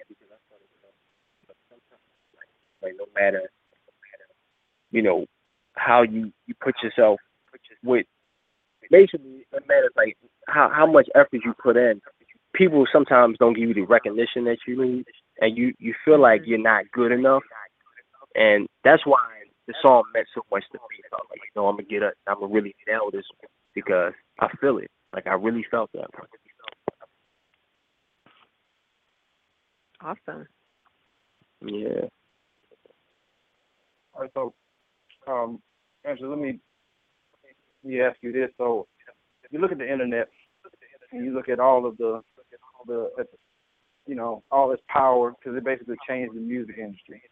Like no matter, you know, how you, you put yourself with, basically, no matter like how how much effort you put in, people sometimes don't give you the recognition that you need, and you, you feel like you're not good enough, and that's why the song meant so much to me. I was like, you know, I'm gonna get up, I'm gonna really nail this one because I feel it, like I really felt that one. Awesome. Yeah. All right, so, um, Angela, let me, let me ask you this. So, if you look at the internet, and you look at all of the, all the, you know, all its power, because it basically changed the music industry.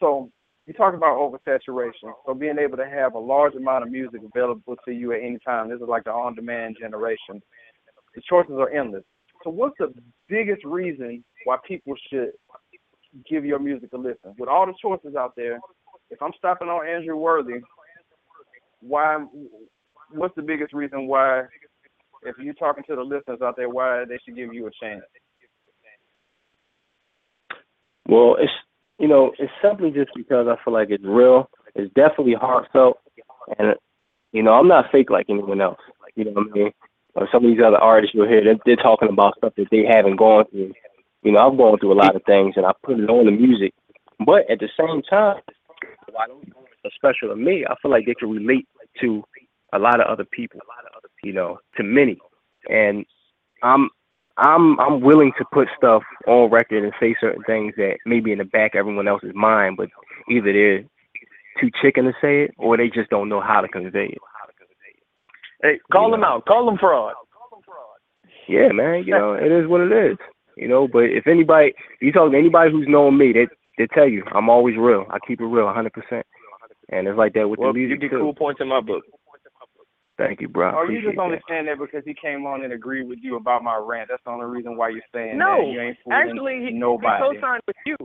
So, you talk about oversaturation. So, being able to have a large amount of music available to you at any time. This is like the on-demand generation. The choices are endless. So, what's the biggest reason why people should give your music a listen? With all the choices out there, if I'm stopping on Andrew Worthy, why? What's the biggest reason why, if you're talking to the listeners out there, why they should give you a chance? Well, it's you know, it's simply just because I feel like it's real. It's definitely heartfelt, and you know, I'm not fake like anyone else. Like, you know what I mean? Or some of these other artists you'll hear, they're, they're talking about stuff that they haven't gone through. You know, I'm going through a lot of things, and I put it on the music, but at the same time, why those moments are special to me, I feel like they can relate to a lot of other people, you know, to many. And I'm I'm I'm willing to put stuff on record and say certain things that maybe in the back of everyone else's mind, but either they're too chicken to say it or they just don't know how to convey it. Hey, call them out. Call them fraud. Yeah, man, you know, it is what it is. You know, but if anybody, you talk to anybody who's known me, that they tell you, I'm always real. I keep it real, one hundred percent. And it's like that with well, the music, you get cool points in my book. Thank you, bro. Are you just only that. saying that because he came on and agreed with you about my rant? That's the only reason why you're saying no, that. No, you ain't actually, he co-signed with you.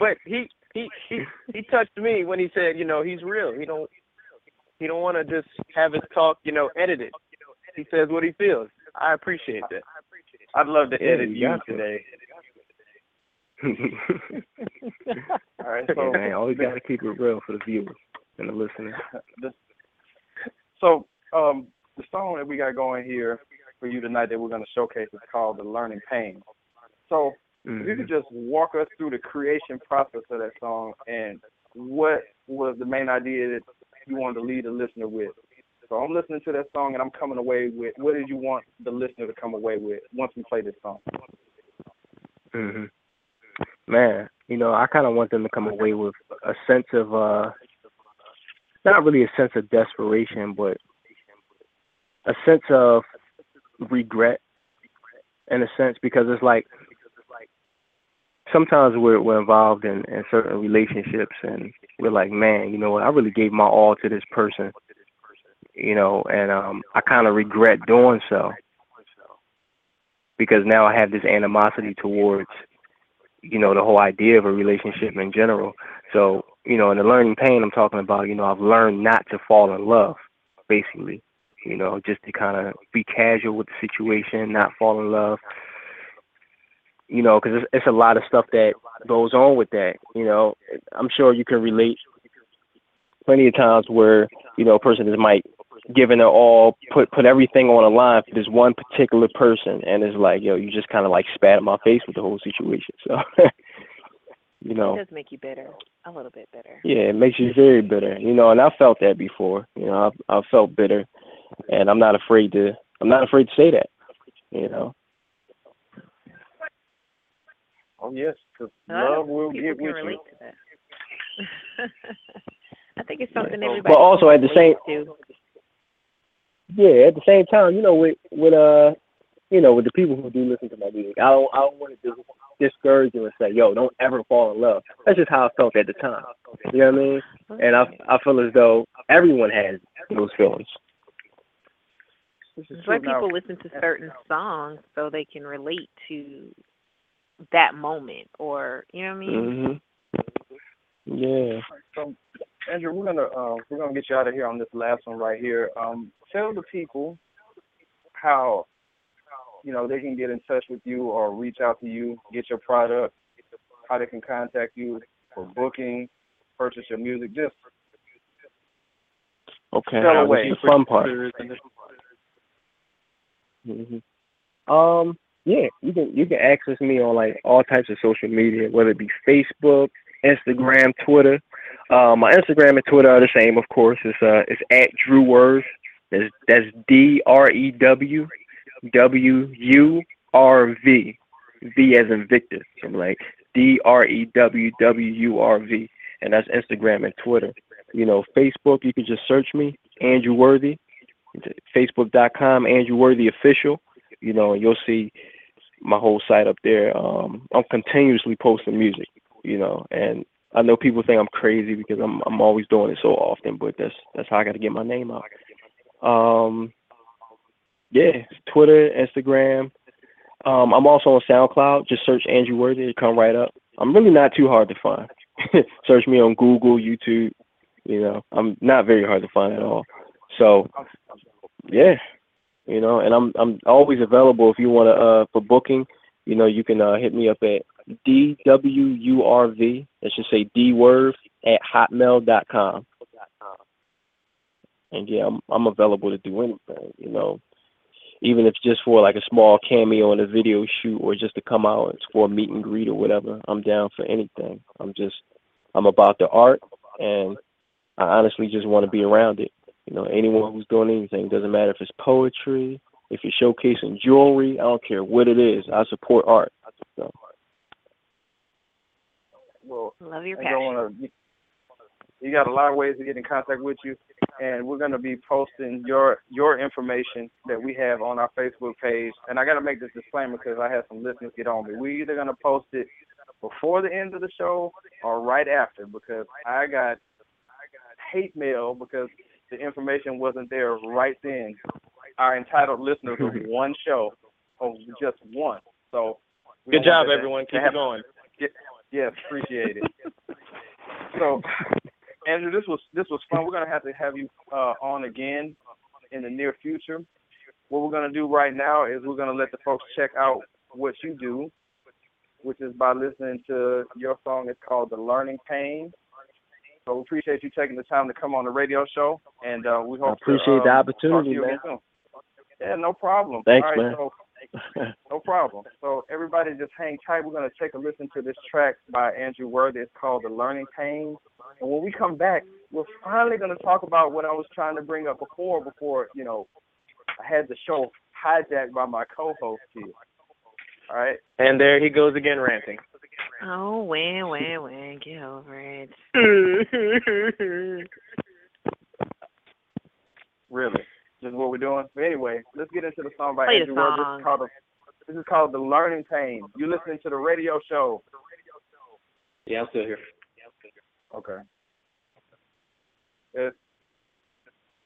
But he, he he he touched me when he said, you know, he's real. He don't he don't want to just have his talk, you know, edited. He says what he feels. I appreciate that. I'd love to yeah, edit you today. All right, so man, always gotta keep it real for the viewers and the listeners. So, um, the song that we got going here for you tonight that we're gonna showcase is called "The Learning Pain." So, mm-hmm. if you could just walk us through the creation process of that song and what was the main idea that you wanted to lead the listener with So I'm listening to that song and I'm coming away with, what did you want the listener to come away with once we play this song? Mhm. Man, you know, I kind of want them to come away with a sense of, uh, not really a sense of desperation, but a sense of regret, in a sense, because it's like, sometimes we're we're involved in, in certain relationships and we're like, man, you know what, I really gave my all to this person, you know, and um, I kind of regret doing so because now I have this animosity towards, you know, the whole idea of a relationship in general. So, you know, in the learning pain I'm talking about, you know, I've learned not to fall in love, basically, you know, just to kind of be casual with the situation, not fall in love. You know, because it's, it's a lot of stuff that goes on with that. You know, I'm sure you can relate plenty of times where, you know, a person is might giving it all, put put everything on the line for this one particular person, and it's like, yo, you just kind of like spat in my face with the whole situation. So, you know, it does make you bitter, a little bit bitter. Yeah, it makes you very bitter. You know, and I felt that before. You know, I I felt bitter, and I'm not afraid to I'm not afraid to say that. You know. Oh, yes, because love will get with you. I think it's something everybody. But also at the same, yeah, at the same time, you know, with with uh, you know, with the people who do listen to my music, I don't, I don't want to discourage you and say, yo, don't ever fall in love. That's just how I felt at the time. You know what I mean? And I, I feel as though everyone has those feelings. That's why people listen to certain songs so they can relate to that moment, or you know what I mean? Mm-hmm. Yeah. So, Andrew, we're gonna uh, we're gonna get you out of here on this last one right here. Um, tell the people how you know they can get in touch with you or reach out to you, get your product, how they can contact you for booking, purchase your music. Just okay. Sell away. The fun part. Mm-hmm. Um. Yeah, you can you can access me on like all types of social media, whether it be Facebook, Instagram, Twitter. Uh, my Instagram and Twitter are the same, of course. It's uh, it's at Drew Worth. That's that's D R E W W U R V, V as in Victor. I'm like D R E W W U R V, and that's Instagram and Twitter. You know, Facebook, you can just search me, Andrew Worthy. Facebook dot com, Andrew Worthy Official. You know, and you'll see my whole site up there. Um, I'm continuously posting music, you know, and I know people think I'm crazy because I'm I'm always doing it so often, but that's that's how I got to get my name out. Um, yeah, Twitter, Instagram. Um, I'm also on SoundCloud. Just search Andrew Worthy, it'll come right up. I'm really not too hard to find. Search me on Google, YouTube. You know, I'm not very hard to find at all. So, yeah. You know, and I'm I'm always available if you want to, uh, for booking, you know, you can uh, hit me up at D W U R V, let's just say D-Word, at hotmail dot com. And, yeah, I'm, I'm available to do anything, you know, even if just for, like, a small cameo in a video shoot or just to come out for a meet and greet or whatever. I'm down for anything. I'm just, I'm about the art, and I honestly just want to be around it. You know, anyone who's doing anything, doesn't matter if it's poetry, if you're showcasing jewelry, I don't care what it is. I support art. I support art. Well, love your passion. Wanna, you, you got a lot of ways to get in contact with you, and we're going to be posting your your information that we have on our Facebook page. And I got to make this disclaimer because I had some listeners get on me. We're either going to post it before the end of the show or right after because I got hate mail because the information wasn't there right then. Our entitled listeners of one show, of just one. So good job, everyone. Keep it going. Yes, yeah, appreciate it. So, Andrew, this was this was fun. We're gonna have to have you uh, on again in the near future. What we're gonna do right now is we're gonna let the folks check out what you do, which is by listening to your song. It's called "The Learning Pain." So we appreciate you taking the time to come on the radio show, and uh, we hope I appreciate to, um, the opportunity, man. Soon. Yeah, no problem. Thanks, all right, man. So No problem. So everybody just hang tight. We're going to take a listen to this track by Andrew Worthy. It's called The Learning Pains. And when we come back, we're finally going to talk about what I was trying to bring up before, before, you know, I had the show hijacked by my co-host here. All right. And there he goes again ranting. Oh, wait, wait, wait. Get over it. Really? This is what we're doing. But anyway, let's get into the song by Play Andrew Worthy. This is called the, this is called The Learning Pain. You're listening to the radio show. Yeah, I'm still here. Okay. It's,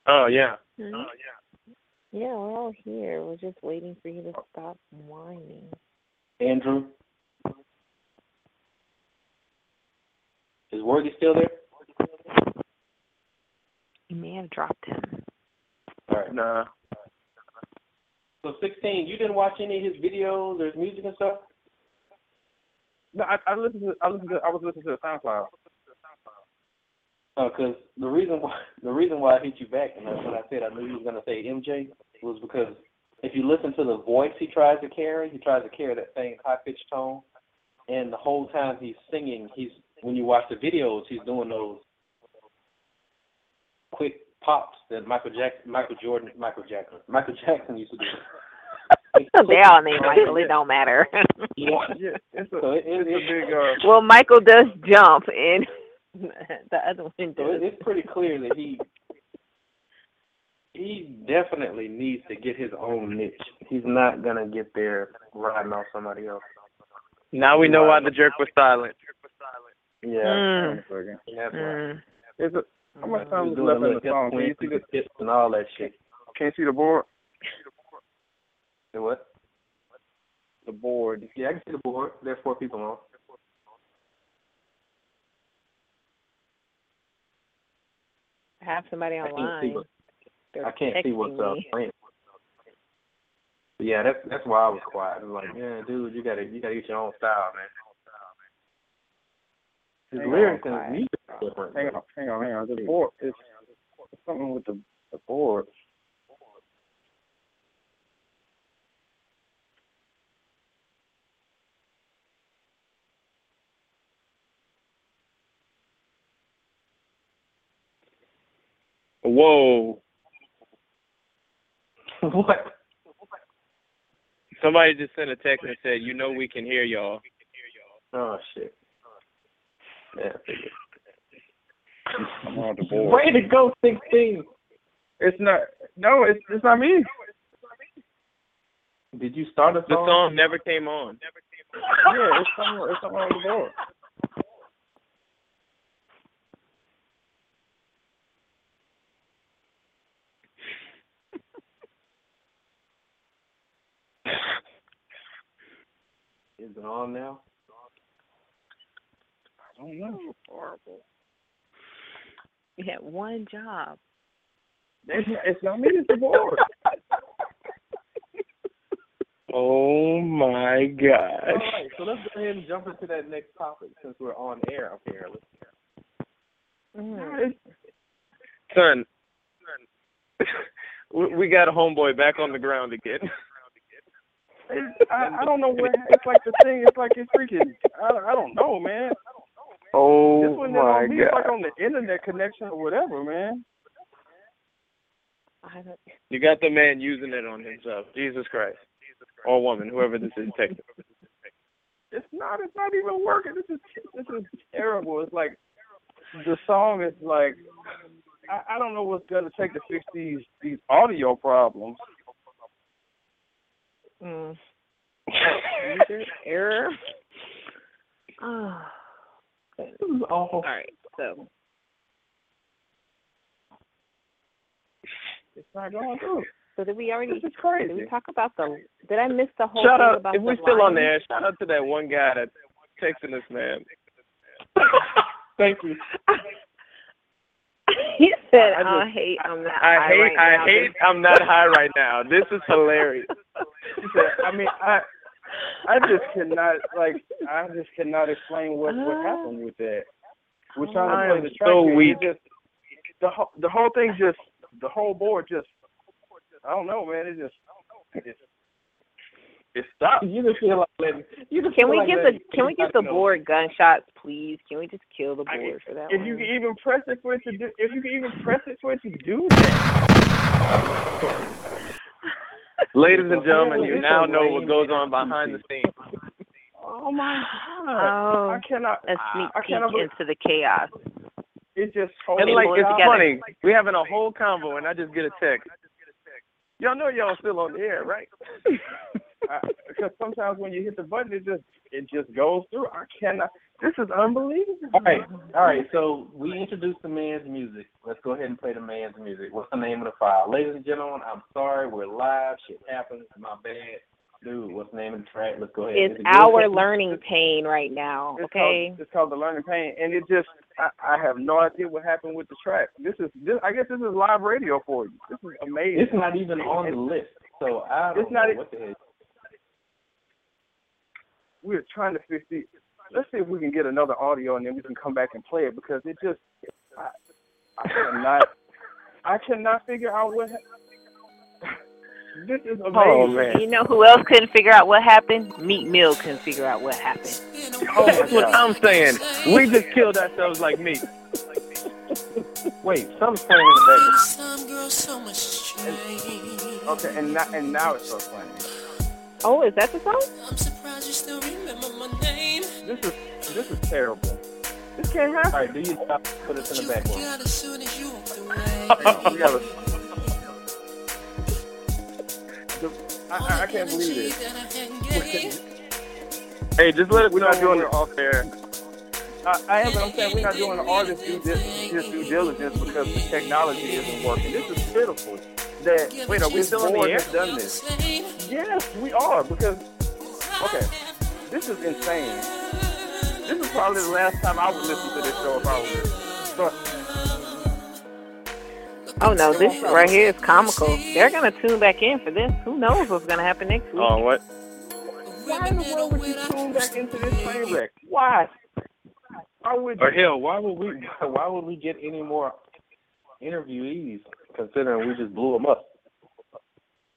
oh yeah. Mm-hmm. Oh yeah. Yeah, we're all here. We're just waiting for you to stop whining. Andrew, is Worthy still there? You may have dropped him. All right, nah. So sixteen, you didn't watch any of his videos or his music and stuff? No, I, I listened to I listened to I was listening to the SoundCloud. Oh, because the reason why the reason why I hit you back, and that's what I said I knew you was gonna say M J, was because if you listen to the voice he tries to carry, he tries to carry that same high pitched tone, and the whole time he's singing, he's when you watch the videos, he's doing those quick pops that Michael Jackson, Michael Jordan, Michael Jackson, Michael Jackson used to do. They all named Michael. It don't matter. Yeah. Yeah, it's a, so it, it, it's a big, uh, well, Michael does jump, and the other one does. So it, it's pretty clear that he he definitely needs to get his own niche. He's not gonna get there riding off somebody else. Now we know why the jerk was silent. Yeah. Mm. That's mm. right. It's a, how much time is left in the song? Can you see the tips and all that shit? Can you see the board? The what? The board. Yeah, I can see the board. There's four people on. I have somebody online. I can't see what's up. Yeah, that's that's why I was quiet. I was like, yeah, dude, you gotta you gotta get your own style, man. His hang lyrics on, and his music different. Hang on, hang on, hang on. The board is something with the, the board. Whoa. What? Somebody just sent a text and said, you know we can hear y'all. Oh, shit. Yeah, I'm on the board. Way to go, sixteen. It's not. No, it's it's not me. Did you start a song? The song never came on. Yeah, it's somewhere. It's somewhere on the board. Is it on now? Oh, that's horrible. We had one job. It's not, it's not me, it's the board. Oh, my gosh. All right, so let's go ahead and jump into that next topic since we're on air up here. Mm. Son, son. We got a homeboy back on the ground again. I, I don't know what it's like the thing. It's like it's freaking. I, I don't know, man. Oh, this one my on me, God. It's like on the internet connection or whatever, man. You got the man using it on himself. Jesus Christ. Jesus Christ. Or woman, whoever this is texting. It's not, it's not even working. This is this is terrible. It's like the song is like, I, I don't know what's going to take to fix these, these audio problems. Mm. User error. Oh. This is awful. All right, so it's not going through. So did we already? This is crazy. Did we talk about the? Did I miss the whole? Shout thing out about if the we're line? Still on there. Shout out to that one guy that texting us, man. Thank you. He said, I, I just, hate. I'm not. I high hate. Right I now. hate. I'm not high right now. This is hilarious. He said, I mean, I. I just cannot, like, I just cannot explain what, what happened with that. We're trying to play the track. So weak. Just, the, whole, the whole thing just, the whole board just, I don't know, man. It just, it's, It stopped. You just feel like letting. You just can feel we like get the Can we get the board gunshots, please? Can we just kill the board I mean, for that? If one? You can even press it for it to do, if you can even press it for it to do that. Ladies and gentlemen, you now know what goes on behind the scenes. Oh my God! Oh, I cannot. A sneak peek into the chaos. It's just so it's like it's together. Funny. We're having a whole convo, and I just get a text. Y'all know y'all still on the air, right? Because sometimes when you hit the button, it just it just goes through. I cannot. This is unbelievable. All right, all right. So we introduced the man's music. Let's go ahead and play the man's music. What's the name of the file, ladies and gentlemen? I'm sorry, we're live. Shit happens. My bad. Dude, what's the name of the track? Let's go ahead. It's it our good? Learning pain right now, it's okay? Called, it's called The Learning Pain, and it just, I, I have no idea what happened with the track. This is, this, I guess this is live radio for you. This is amazing. It's not even on the list, so I don't it's know not, what the heck. We're trying to fix it. Let's see if we can get another audio, and then we can come back and play it, because it just, I, I cannot, I cannot figure out what happened. This is amazing. Oh, man. You know who else couldn't figure out what happened? Meek Mill couldn't figure out what happened. Oh, that's what I'm saying. We just killed ourselves like me. Wait, something's playing in the background. Okay, and, not, and now it's so funny. Oh, is that the song? I'm surprised you still remember my name. This is, this is terrible. This can't happen. All right, do you stop and put us in the background? We got a... I, I can't believe it. Hey, just let us we're know not doing it off air. I, I am, I'm saying we're not doing all this due, this, this due diligence because the technology isn't working. This is pitiful. That wait, are we still on the air? Done this? Yes, we are because okay, this is insane. This is probably the last time I would listen to this show if I was. Oh no, this right here is comical. They're going to tune back in for this. Who knows what's going to happen next week? Oh, what? Why in the world would you tune back into this train wreck? Why? Why would or hell, why would we Why would we get any more interviewees considering we just blew them up?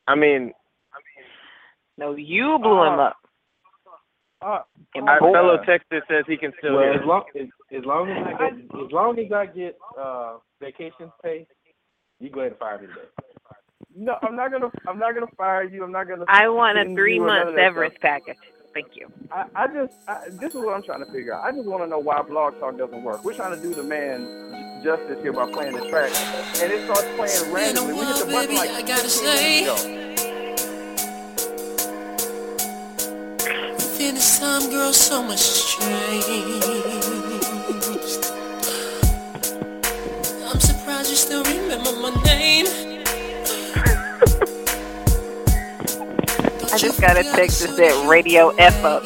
I mean... No, you blew uh, them up. Uh, Our boy. Fellow texter says he can still well, as, long, as, as long as I get, as long as I get uh, vacation pay, you go ahead and fire me today. No, I'm not gonna. I'm not gonna fire you. I'm not gonna. I want a three-month severance package. Thank you. I, I just. I, this is what I'm trying to figure out. I just want to know why Blog Talk doesn't work. We're trying to do the man justice here by playing the track, and it starts playing randomly. We hit the button like I gotta say. Within this time, girl, so much changed. I'm surprised you still remember my name. I just got a text that said radio F up.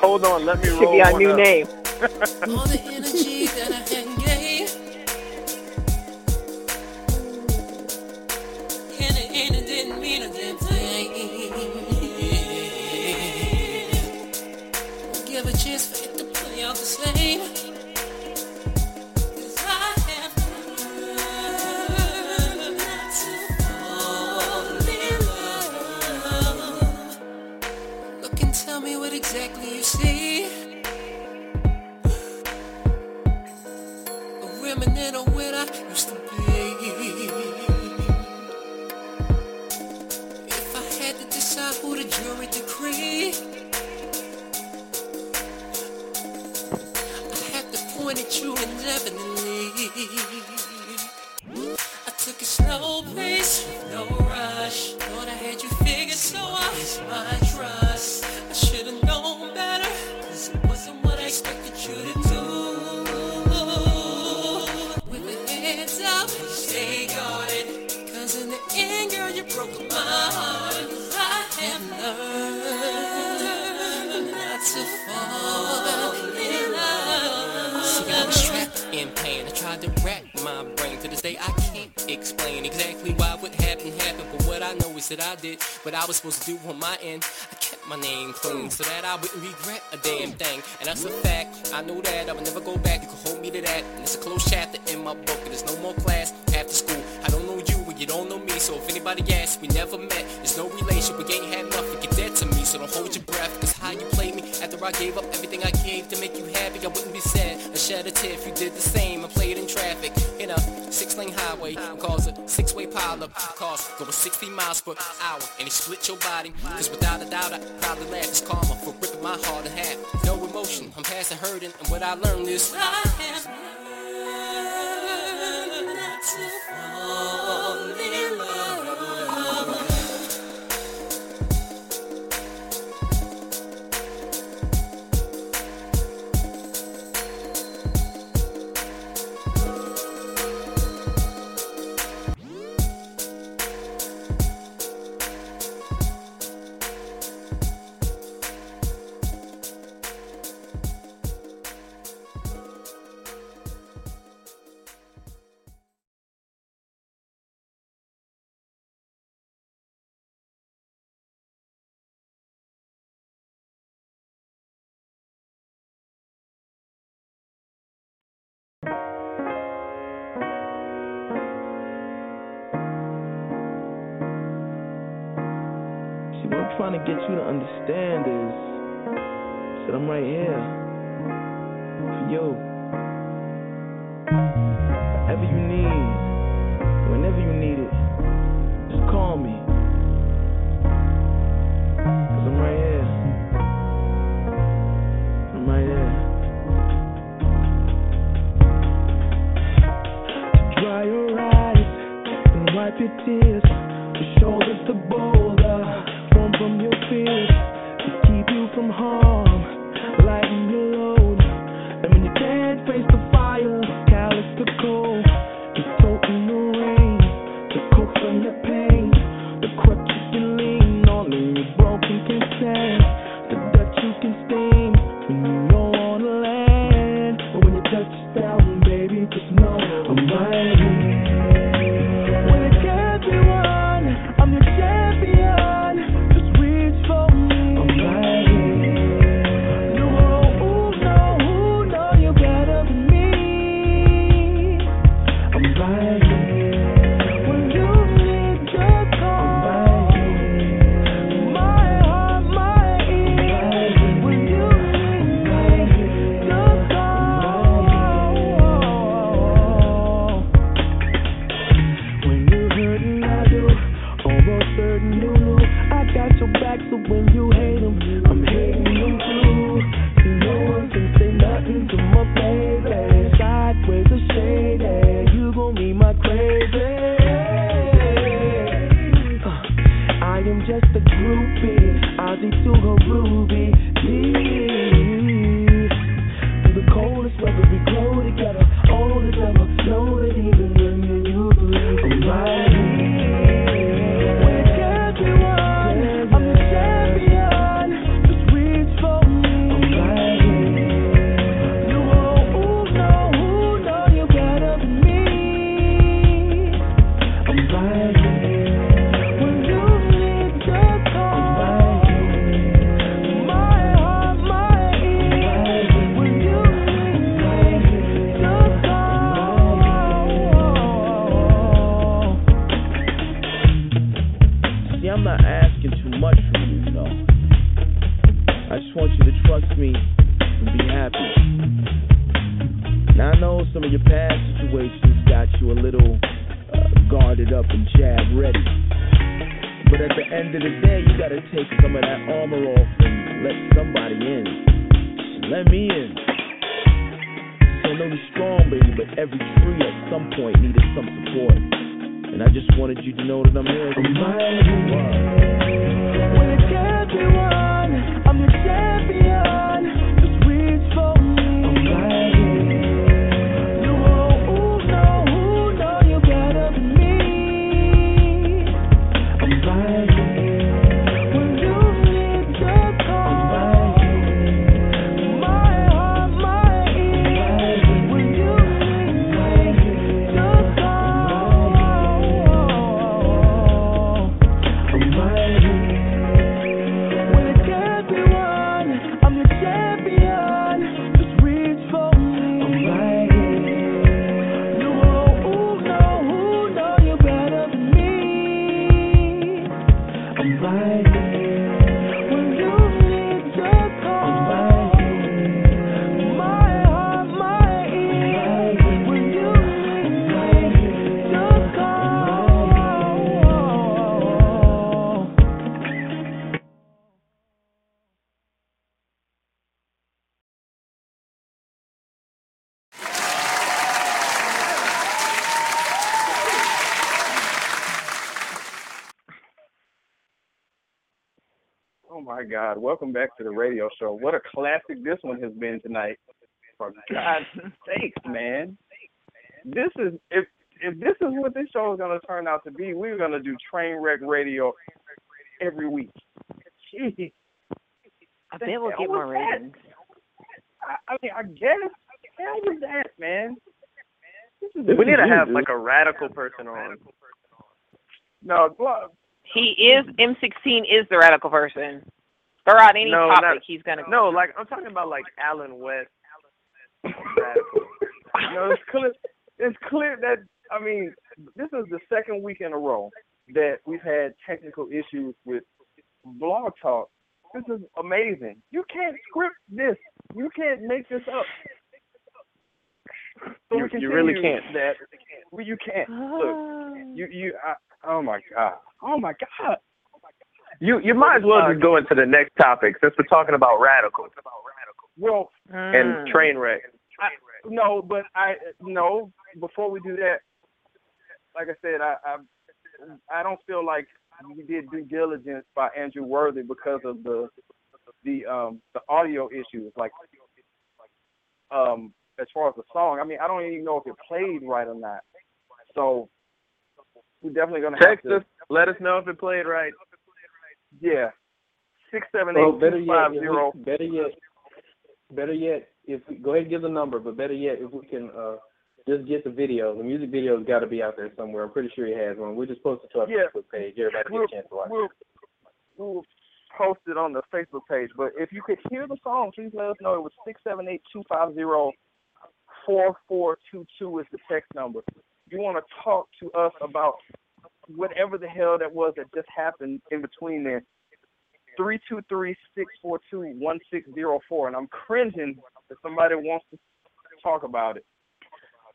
Hold on, let me roll. Should be our new up. Name. All the energy that I had gave. And it ain't it didn't mean a damn thing. Give a chance for it to play out the same. Exactly, you see. A remnant of what I used to be. If I had to decide who the jury decree, I had to point at you indefinitely. I took a slow pace, no rush. Thought I had you figured, so I lost my trust. I should've known better, 'cause it wasn't what I expected you to do. With your hands up, stay guarded, 'cause in the end, girl, you broke my heart. I have learned not to fall in love. See, I was trapped in pain. I tried to wrap my brain. To this day, I can't explain exactly why what happened happened, but what I know is that I did what I was supposed to do on my end. I kept my name clean so that I wouldn't regret a damn thing, and that's a fact. I know that I would never go back. You can hold me to that, and it's a closed chapter in my book. And there's no more class after school. I don't know you, and you don't know me. So if anybody asks, we never met. There's no relationship. We can't have gave up everything I gave to make you happy. I wouldn't be sad. I shed a tear if you did the same. I played in traffic in a six-lane highway. It caused a six-way pileup. Cars going sixty miles per hour. And he split your body. Cause without a doubt, I probably laugh. It's karma for ripping my heart in half. No emotion. I'm past the hurting. And what I learned is I have learned not to fall in love. Trying to get you to understand is that I'm right here for you. Whatever you need, whenever you need it, just call me. Cause I'm right here. I'm right here. To dry your eyes and wipe your tears, your shoulders to boulder from your fears, to keep you from harm, lighten your load. And when you can't face the fire, callous the cold, you soak in the rain, to cook from your pain, the crutch you can lean on, and you're broken can stand, the dirt you can stain, when you know on the land. But when you touch down, baby, just know I'm right here. When it can't be won, I'm your champion. When it my God. Welcome back to the radio show. What a classic this one has been tonight. For God's sakes, man. This is, if if this is what this show is going to turn out to be, we're going to do train wreck radio every week. Jeez. I bet we'll get more ratings. I, I mean, I guess. Hell with that, man. This is, we need to have, dude, like a radical person on. No, well, he is M sixteen is the radical person. Throw out any no, topic not, he's gonna. No, like I'm talking about like Alan West. Radical. You know, it's clear. It's clear that I mean, this is the second week in a row that we've had technical issues with Blog Talk. This is amazing. You can't script this. You can't make this up. So you, you really can't. That well, you can't. Look, you you. I, oh my God. Oh my God. You you might as well just go into the next topic since we're talking about radical. Well, and train wreck. I, no, but I no. Before we do that, like I said, I I, I don't feel like we did due diligence by Andrew Worthy because of the the um the audio issues. Like um. As far as the song, I mean, I don't even know if it played right or not. So we're definitely gonna text us. Let us know if it played right. Yeah, six seven eight two five zero. Better yet, better yet, if we, go ahead and give the number. But better yet, if we can uh, just get the video. The music video's got to be out there somewhere. I'm pretty sure he has one. We're just posted to our yeah. Facebook page. Everybody we'll, get a chance to watch. We'll, we'll post it on the Facebook page. But if you could hear the song, please let us know. It was six seven eight two five zero. four four two two is the text number. You want to talk to us about whatever the hell that was that just happened in between there. three two three, six four two, one six zero four. And I'm cringing that somebody wants to talk about it.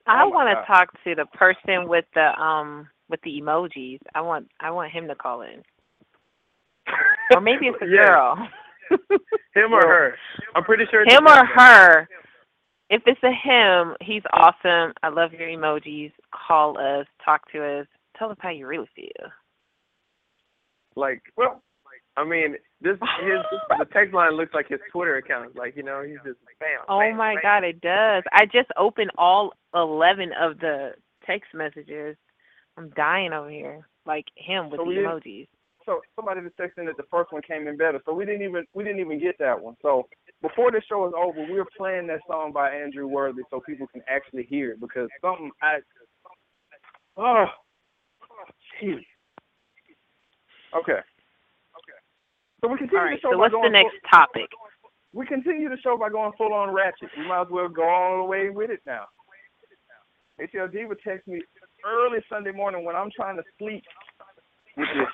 I oh want to talk to the person with the um with the emojis. I want I want him to call in. Or maybe it's a yeah. girl. Him or her. I'm pretty sure it's him or her. If it's a him, he's awesome. I love your emojis. Call us, talk to us, tell us how you really feel. Like, well, I mean, this his the text line looks like his Twitter account. Like, you know, he's just bam. Oh bam, my bam. God, it does. I just opened all eleven of the text messages. I'm dying over here. Like him with so the emojis. So somebody was texting that the first one came in better. So we didn't even we didn't even get that one. So before this show is over, we're playing that song by Andrew Worthy so people can actually hear it because something I oh jeez. Okay. Okay. So we continue All right, the show so by what's going the next full, topic? We continue the show by going full on ratchet. We might as well go all the way with it now. A T L Diva texted me early Sunday morning when I'm trying to sleep, which is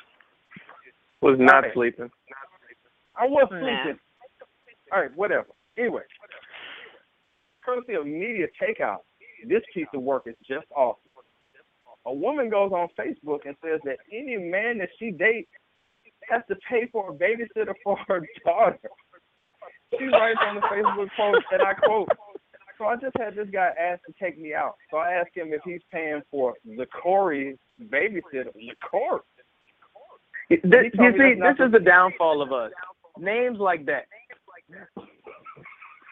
Was not right. sleeping. I was nah. sleeping. All right, whatever. Anyway, courtesy of Media Takeout, this piece of work is just awesome. A woman goes on Facebook and says that any man that she dates has to pay for a babysitter for her daughter. She writes on the Facebook post, and I quote, so I just had this guy ask to take me out. So I asked him if he's paying for the Corey's babysitter. The Corey. This, you see, this is the downfall of us. Names like that.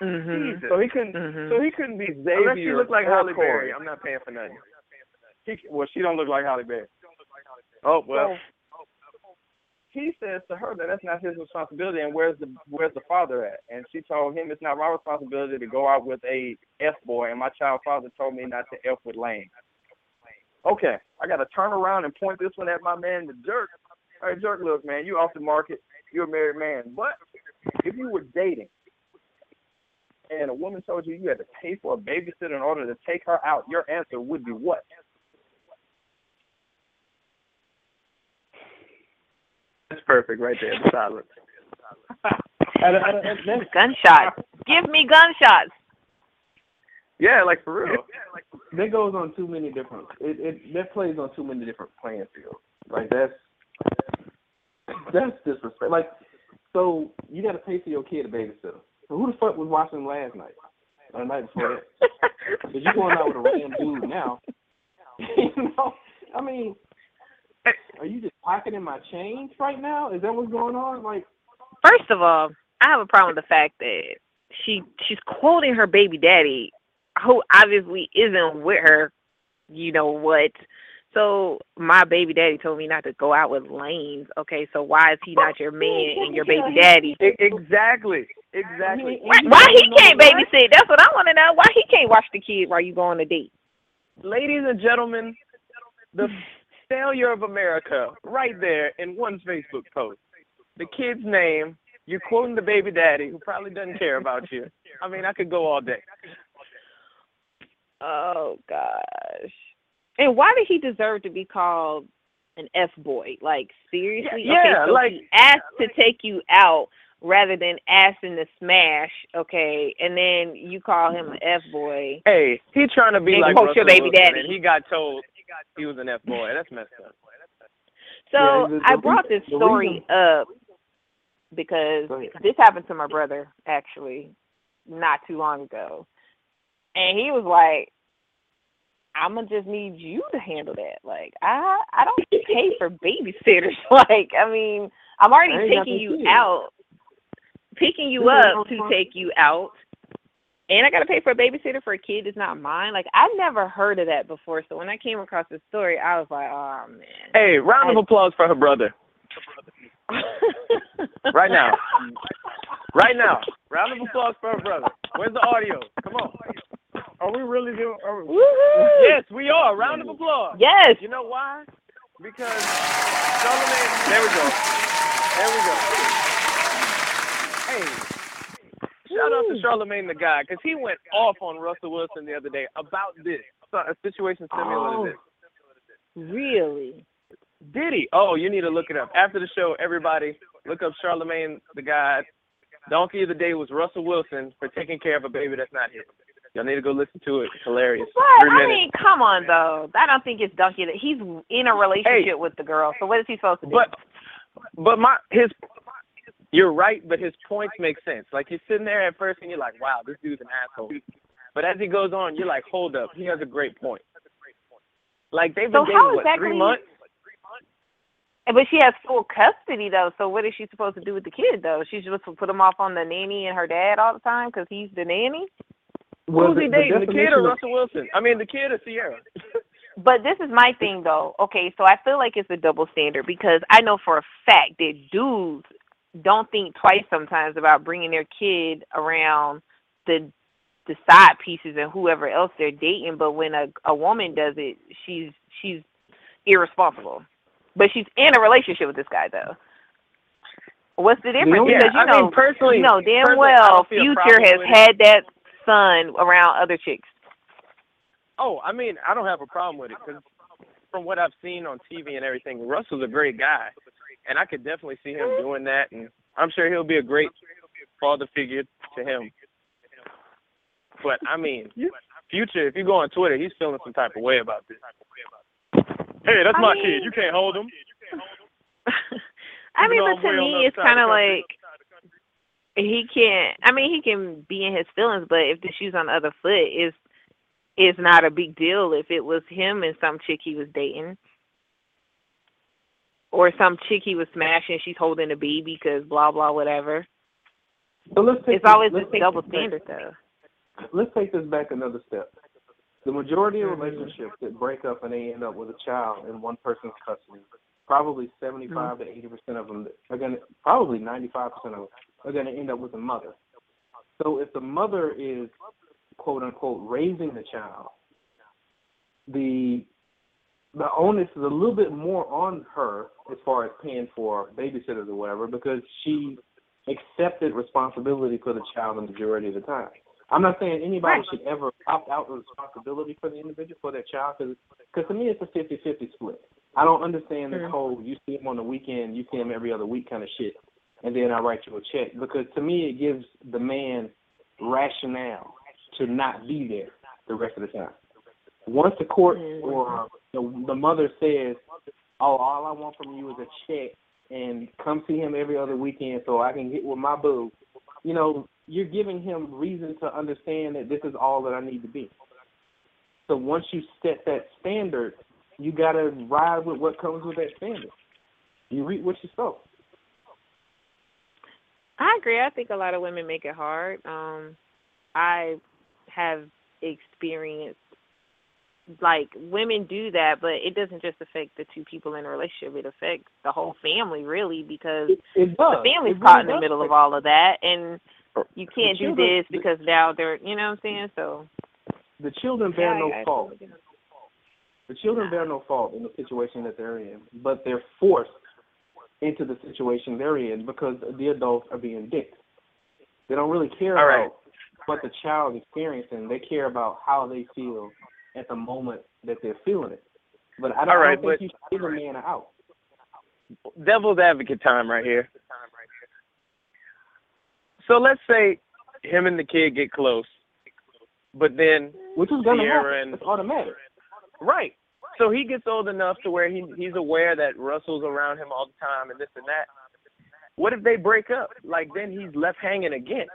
Mm-hmm. So he couldn't. Mm-hmm. So he couldn't be Xavier. Unless she looked like Halle Berry, I'm not paying for nothing. He, well, she don't look like Halle Berry. Oh well. So, he says to her that that's not his responsibility, and where's the where's the father at? And she told him it's not my responsibility to go out with a F boy, and my child father told me not to F with lame. Okay, I got to turn around and point this one at my man, the Jerk. All right, Jerk, look, man, you off the market. You're a married man. But if you were dating and a woman told you you had to pay for a babysitter in order to take her out, your answer would be what? That's perfect right there. The silence. Gunshots. Give me gunshots. Yeah, like for real. That goes on too many different it, – it, that plays on too many different playing fields. Like that's – That's disrespect. Like, so you got to pay for your kid a babysitter. So who the fuck was watching him last night or the night before that? Because you're going out with a random dude now. You know, I mean, are you just pocketing my change right now? Is that what's going on? Like, First of all, I have a problem with the fact that she she's quoting her baby daddy, who obviously isn't with her, you know what. So my baby daddy told me not to go out with lames. Okay, so why is he not your man and your baby daddy? Exactly, exactly. Why, why he can't babysit? That's what I want to know. Why he can't watch the kid while you go on a date? Ladies and gentlemen, the failure of America right there in one Facebook post. The kid's name, you're quoting the baby daddy who probably doesn't care about you. I mean, I could go all day. Oh, gosh. And why did he deserve to be called an F-boy? Like, seriously? Yeah, okay, so like, he asked yeah, like, to take you out rather than asking to smash, okay, and then you call him an F-boy. Hey, he trying to be like Russell Wilson, and he got told he was an F-boy. That's messed up. So yeah, I brought this story up because this happened to my brother, actually, not too long ago. And he was like, I'm gonna just need you to handle that. Like, I I don't pay for babysitters. Like, I mean, I'm already taking you out, picking you up to take you out, and I gotta pay for a babysitter for a kid that's not mine. Like, I've never heard of that before. So when I came across this story, I was like, oh man. Hey, round of I, applause for her brother. Right now. Right now. Round of applause for her brother. Where's the audio? Come on. Are we really doing? Are we, yes, we are. Round of applause. Yes. You know why? Because Charlamagne. There we go. There we go. Hey, shout out to Charlemagne the God, because he went off on Russell Wilson the other day about this, a situation similar oh, to this. Really? Did he? Oh, you need to look it up after the show. Everybody, look up Charlemagne the God. Donkey of the day was Russell Wilson for taking care of a baby that's not his. Y'all need to go listen to it. It's hilarious. But, I mean, come on, though. I don't think it's donkey. He's in a relationship hey, with the girl, so what is he supposed to do? But, but my his, you're right, but his points make sense. Like, you're sitting there at first, and you're like, wow, this dude's an asshole. But as he goes on, you're like, hold up. He has a great point. Like, they've been so dating, what, exactly, three months? But she has full custody, though, so what is she supposed to do with the kid, though? She's supposed to put him off on the nanny and her dad all the time because he's the nanny? Well, who's he dating, the, the kid or Russell Wilson? I mean, the kid or Ciara? But this is my thing, though. Okay, so I feel like it's a double standard because I know for a fact that dudes don't think twice sometimes about bringing their kid around the the side pieces and whoever else they're dating. But when a, a woman does it, she's she's irresponsible. But she's in a relationship with this guy, though. What's the difference? Yeah, because you I know, mean, personally, you know damn well Future has had that son around other chicks. Oh, I mean, I don't have a problem with it because from what I've seen on T V and everything, Russell's a great guy, and I could definitely see him doing that, and I'm sure he'll be a great father figure to him. But I mean, Future, if you go on Twitter, he's feeling some type of way about this. Hey, that's my I mean, kid. You can't hold him. I mean, but to me, it's kind of like, he can't, I mean, he can be in his feelings, but if the shoe's on the other foot, it's, it's not a big deal if it was him and some chick he was dating. Or some chick he was smashing, she's holding a baby because blah, blah, whatever. So let's take it's this, always a double standard, though. Let's take this back another step. The majority of relationships that break up and they end up with a child in one person's custody, probably seventy-five mm-hmm. to eighty percent of them are going to, probably ninety-five percent of them are going to end up with a mother. So if the mother is, quote unquote, raising the child, the the onus is a little bit more on her as far as paying for babysitters or whatever, because she accepted responsibility for the child the majority of the time. I'm not saying anybody right. should ever opt out of responsibility for the individual, for their child, because to me it's a fifty-fifty split. I don't understand this whole you see him on the weekend, you see him every other week kind of shit, and then I write you a check. Because to me, it gives the man rationale to not be there the rest of the time. Once the court or the, the mother says, oh, all I want from you is a check and come see him every other weekend so I can get with my boo, you know, you're giving him reason to understand that this is all that I need to be. So once you set that standard, you got to ride with what comes with that standard. You reap what you sow. I agree. I think a lot of women make it hard. Um, I have experienced, like, women do that, but it doesn't just affect the two people in a relationship. It affects the whole family, really, because it, it the family's it caught really in the middle of all of that, and you can't do this because now they're, you know what I'm saying? So the children bear yeah, no I, fault. I, I, The children bear no fault in the situation that they're in, but they're forced into the situation they're in because the adults are being dicks. They don't really care All right. about what the child is experiencing. They care about how they feel at the moment that they're feeling it. But I don't, All right, I don't think but, you should leave a man out. Devil's advocate time right here. So let's say him and the kid get close, but then which is gonna Ciara happen. It's automatic. Right. So he gets old enough to where he he's aware that Russell's around him all the time and this and that. What if they break up? Like, then he's left hanging again.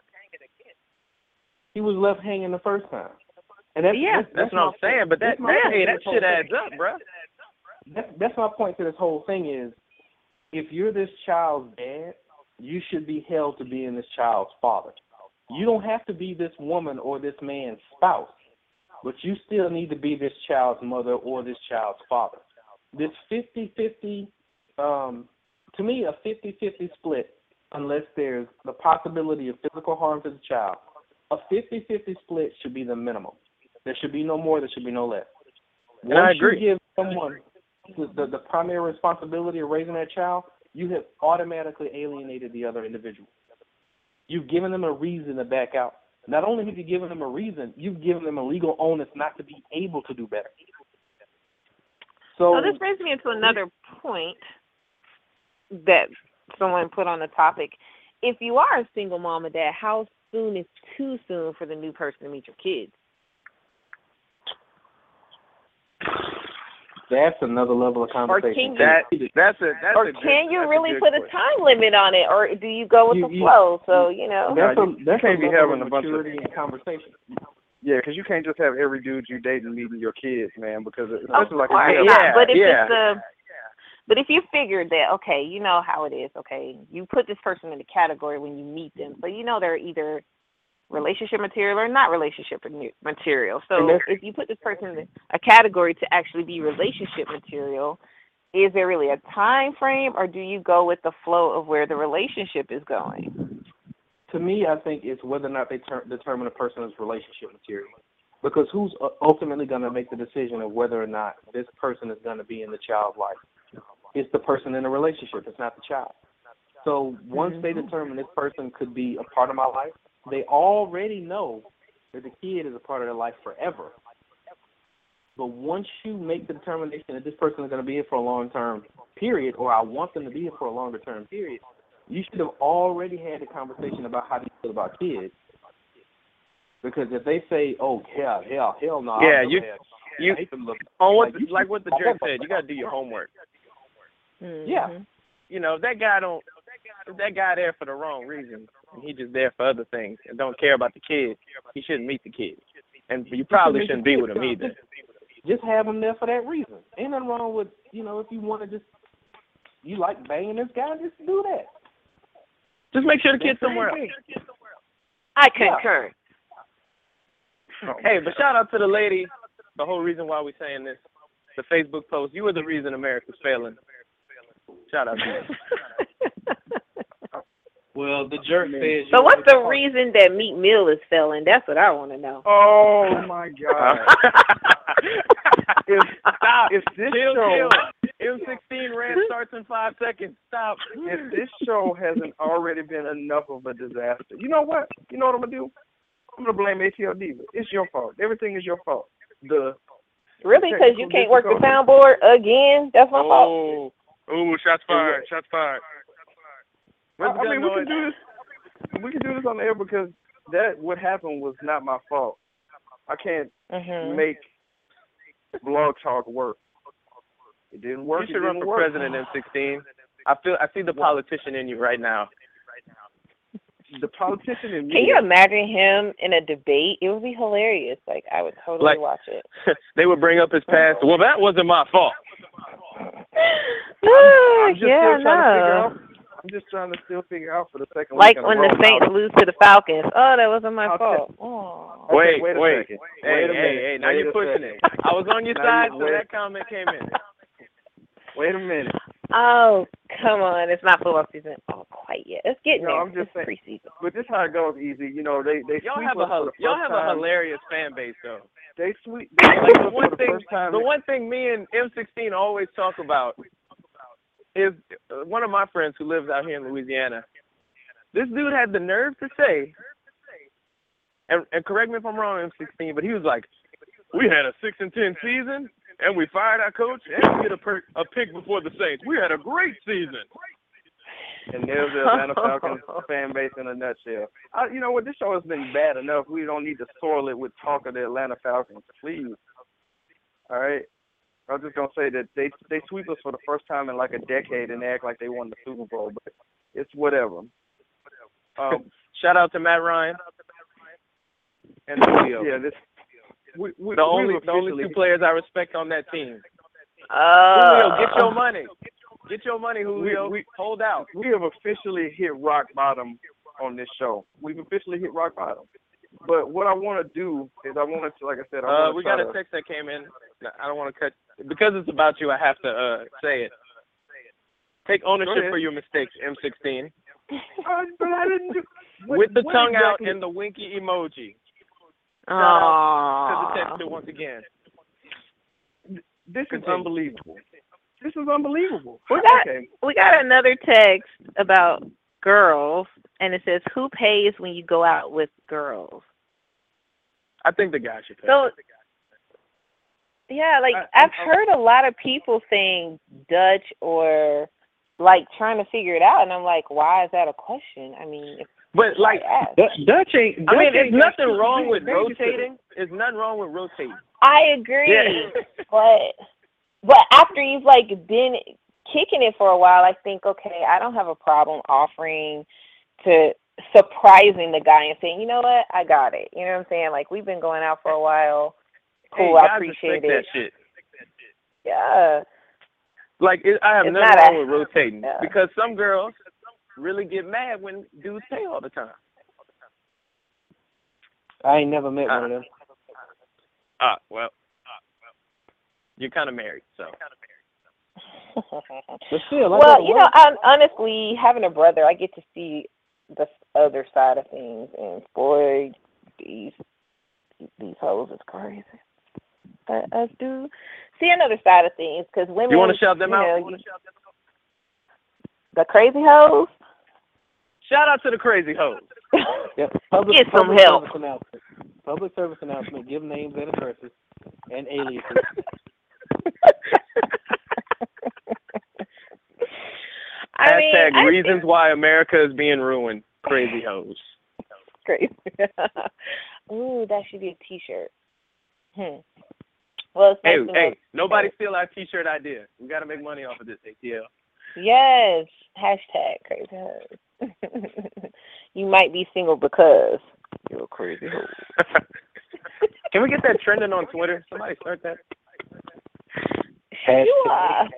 He was left hanging the first time. And that's, yeah, that's, that's, that's what I'm saying. But that, that, hey, that shit adds up, bro. That's, that's my point to this whole thing is, if you're this child's dad, you should be held to being this child's father. You don't have to be this woman or this man's spouse, but you still need to be this child's mother or this child's father. This fifty-fifty, um, to me, a fifty-fifty split, unless there's the possibility of physical harm to the child, a fifty-fifty split should be the minimum. There should be no more, there should be no less. Once I agree. You give someone the, the primary responsibility of raising that child, you have automatically alienated the other individual. You've given them a reason to back out. Not only have you given them a reason, you've given them a legal onus not to be able to do better. So, so this brings me into another point that someone put on the topic. If you are a single mom or dad, how soon is too soon for the new person to meet your kids? That's another level of conversation. Or can you, that, that's a, that's or a can good, you really a put question. a time limit on it, or do you go with you, the you, flow? So, you know. That's no, a, that's you can't a be having a bunch of and conversation. Yeah, because you can't just have every dude you dating meeting your kids, man, because it's oh, like a yeah, yeah, but if yeah. it's a, But if you figured that, okay, you know how it is, okay, you put this person in the category when you meet them, so you know they're either relationship material or not relationship material. So if you put this person in a category to actually be relationship material, is there really a time frame, or do you go with the flow of where the relationship is going? To me, I think it's whether or not they ter- determine a person as relationship material, because who's ultimately going to make the decision of whether or not this person is going to be in the child's life? It's the person in the relationship. It's not the child. So once they determine this person could be a part of my life, they already know that the kid is a part of their life forever. But once you make the determination that this person is going to be here for a long-term period, or I want them to be here for a longer-term period, you should have already had a conversation about how do you feel about kids. Because if they say, oh, hell, hell, hell no. Nah, yeah, you, you, on what the, like what the jerk said, you got to do your homework. Mm-hmm. Yeah. You know, that guy don't, that guy there for the wrong reason. And he just there for other things and don't care about the kids. He shouldn't meet the kids, and you probably shouldn't be with him either. Just have him there for that reason. Ain't nothing wrong with, you know, if you want to just, you like banging this guy, just do that. Just make sure the kid's somewhere else. I concur. Yeah. Hey, but shout out to the lady. The whole reason why we're saying this, the Facebook post. You were the reason America's failing. Shout out to you. Well, the jerk says. So, what's the reason that Meek Mill is failing? That's what I want to know. Oh my God! if, stop! If this chill, show, chill. M sixteen rant starts in five seconds. Stop! If this show hasn't already been enough of a disaster, you know what? You know what I'm gonna do? I'm gonna blame A T L Diva. It's your fault. Everything is your fault. The really because you can't work the soundboard again. That's my fault. Oh, ooh, shots fired! Shots fired! I mean, we can do this. We can do this on the air because that what happened was not my fault. I can't mm-hmm. make blog talk work. It didn't work. You should run for work. President, M sixteen. I feel. I see the politician in you right now. The politician in me. Can you imagine him in a debate? It would be hilarious. Like I would totally like, watch it. They would bring up his past. Well, that wasn't my fault. I'm, I'm just yeah, still trying no. to figure out. I'm just trying to still figure out for the second like week. Like when the Saints out. lose to the Falcons. Oh, that wasn't my okay. fault. Oh. Okay, wait, wait, wait. Hey, wait a hey, minute. hey, now wait you're pushing second. it. I was on your side when that comment came in. Wait a minute. Oh, come on. It's not football season oh, quite yet. Let's get no, there. I'm just it's saying, preseason. But this is how it goes, E Z. You know, they, they y'all have a Y'all have time. a hilarious fan base, though. They sweet. They like the one thing, the, the one thing me and M sixteen always talk about is uh, one of my friends who lives out here in Louisiana. This dude had the nerve to say, and, and correct me if I'm wrong, M sixteen, but he was like, "We had a six and ten season, and we fired our coach, and we get a, per- a pick before the Saints. We had a great season." And there's the Atlanta Falcons fan base in a nutshell. I, you know what? This show has been bad enough. We don't need to soil it with talk of the Atlanta Falcons, please. All right? I was just going to say that they they sweep us for the first time in like a decade and they act like they won the Super Bowl, but it's whatever. Um, Shout out to Matt Ryan. And Julio. Yeah, this, we, we, the, only, the only two players I respect on that team. Uh, Julio, get your money. Get your money, Julio. We, we, Hold out. We have officially hit rock bottom on this show. We've officially hit rock bottom. But what I want to do is I want to, like I said, I uh, we got a text that came in. I don't want to cut because it's about you. I have to uh, say it. Take ownership for your mistakes, M sixteen. uh, but I didn't do, what, with the tongue exactly? out and the winky emoji. Aww. To the texter once again. This is unbelievable. This is unbelievable. We got, okay. we got another text about girls, and it says, who pays when you go out with girls? I think the guy should pay. So, yeah, like, I, I've I, heard I, a lot of people saying Dutch or, like, trying to figure it out, and I'm like, why is that a question? I mean, if But, like, D- Dutch ain't... Dutch I mean, there's nothing Dutch wrong with rotating. There's nothing wrong with rotating. I agree, yeah. but... But after you've, like, been kicking it for a while, I think, okay, I don't have a problem offering to surprising the guy and saying, you know what, I got it. You know what I'm saying? Like, we've been going out for a while. Cool, hey, I appreciate it. That shit. Yeah. Like, it, I have it's nothing wrong with rotating. Yeah. Because some girls really get mad when dudes pay all the time. I ain't never met uh, one of them. Ah, uh, well. You're kind of married, so. Still, well, you know, I'm, honestly, having a brother, I get to see the other side of things, and boy, these these hoes is crazy. But us do see another side of things because women. You want to shout them out? Know, you you, shout them out? The crazy hoes. Shout out to the crazy hoes. Yeah, public, get some public help. Service announcement. Public service announcement. Give names and addresses and aliases. I Hashtag mean, reasons think... why America is being ruined. Crazy hoes. Crazy. Ooh, that should be a T-shirt. Hmm. Well, it's hey, nice hey, nobody hey. steal our T-shirt idea. We got to make money off of this, A T L. Yes. Hashtag crazy hoes. You might be single because you're a crazy hoe. Can we get that trending on Twitter? Somebody start that. You are.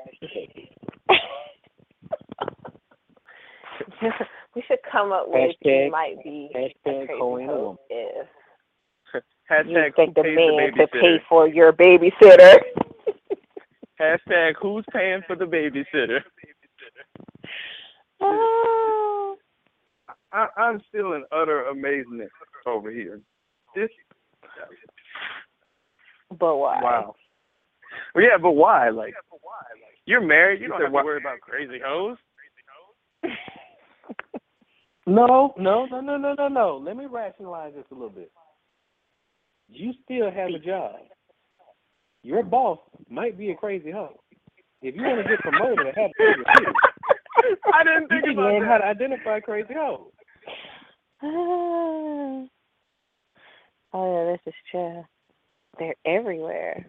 We should come up with hashtag, you might be hashtag co if hashtag you think the man to pay for your babysitter. Hashtag who's paying for the babysitter? Oh. I, I'm still in utter amazement over here. This. But why? Wow. Well, yeah, but why? Like, yeah, but why? Like, you're married. You, you don't have to why? worry about crazy hoes. No, no, no, no, no, no, no. Let me rationalize this a little bit. You still have a job. Your boss might be a crazy hoe. If you want to get promoted, have crazy hoes. I didn't think you about learn that. How to identify crazy hoes. Oh yeah, this is true. They're everywhere.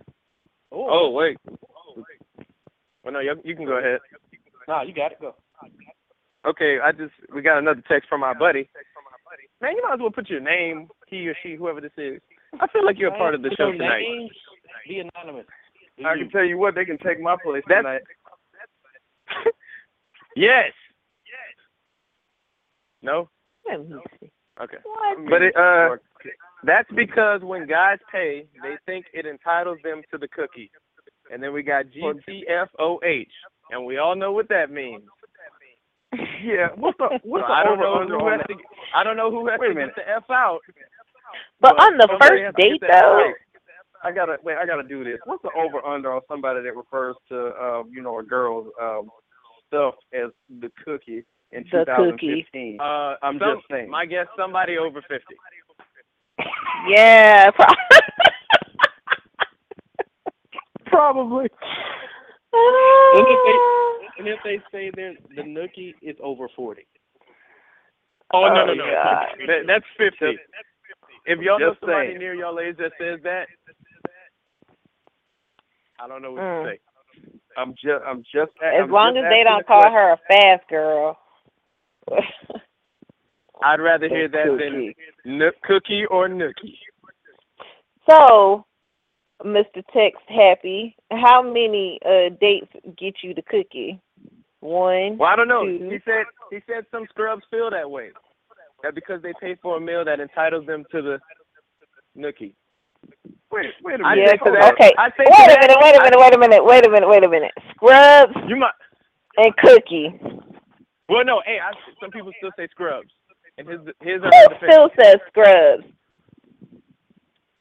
Ooh. Oh wait. Oh wait. Well, no, you, you can go ahead. No, you got it. Go. Okay, I just we got another text from my buddy. Man, you might as well put your name, he or she, whoever this is. I feel like you're a part of the show tonight. Be anonymous. I can tell you what, they can take my place tonight. Yes. No? Let me see. Okay. What? But it, uh, that's because when guys pay, they think it entitles them to the cookie. And then we got G T F O H, and we all know what that means. Yeah, what's the what's so the I don't know who has to, I don't know who has to get the F out. But, but on the first date though, I gotta wait. I gotta do this. What's the over under on somebody that refers to uh, you know a girl's um, stuff as the cookie in the twenty fifteen? Cookie. Uh, I'm some, just saying. My guess, somebody over fifty. Yeah, probably. Probably. And if they, and if they say they're the nookie, it's over forty. Oh, oh no, no, no. That, that's fifty. If y'all just know somebody saying. Near y'all age that says that, I don't know what mm. to say. I'm just, I'm just. As I'm long just as they don't call question. Her a fast girl. I'd rather hear that cookie. Than no- cookie or nookie. So. Mister Text Happy, how many uh, dates get you the cookie? One. Well, I don't know. Two. He said he said some scrubs feel that way. That because they pay for a meal that entitles them to the nookie. Wait, wait a minute. Yeah, okay. I think wait a minute. Wait a minute. Wait a minute. Wait a minute. Wait a minute. Scrubs. You might. And cookie. Well, no. Hey, I, some people still say scrubs. And his his. Who still says scrubs?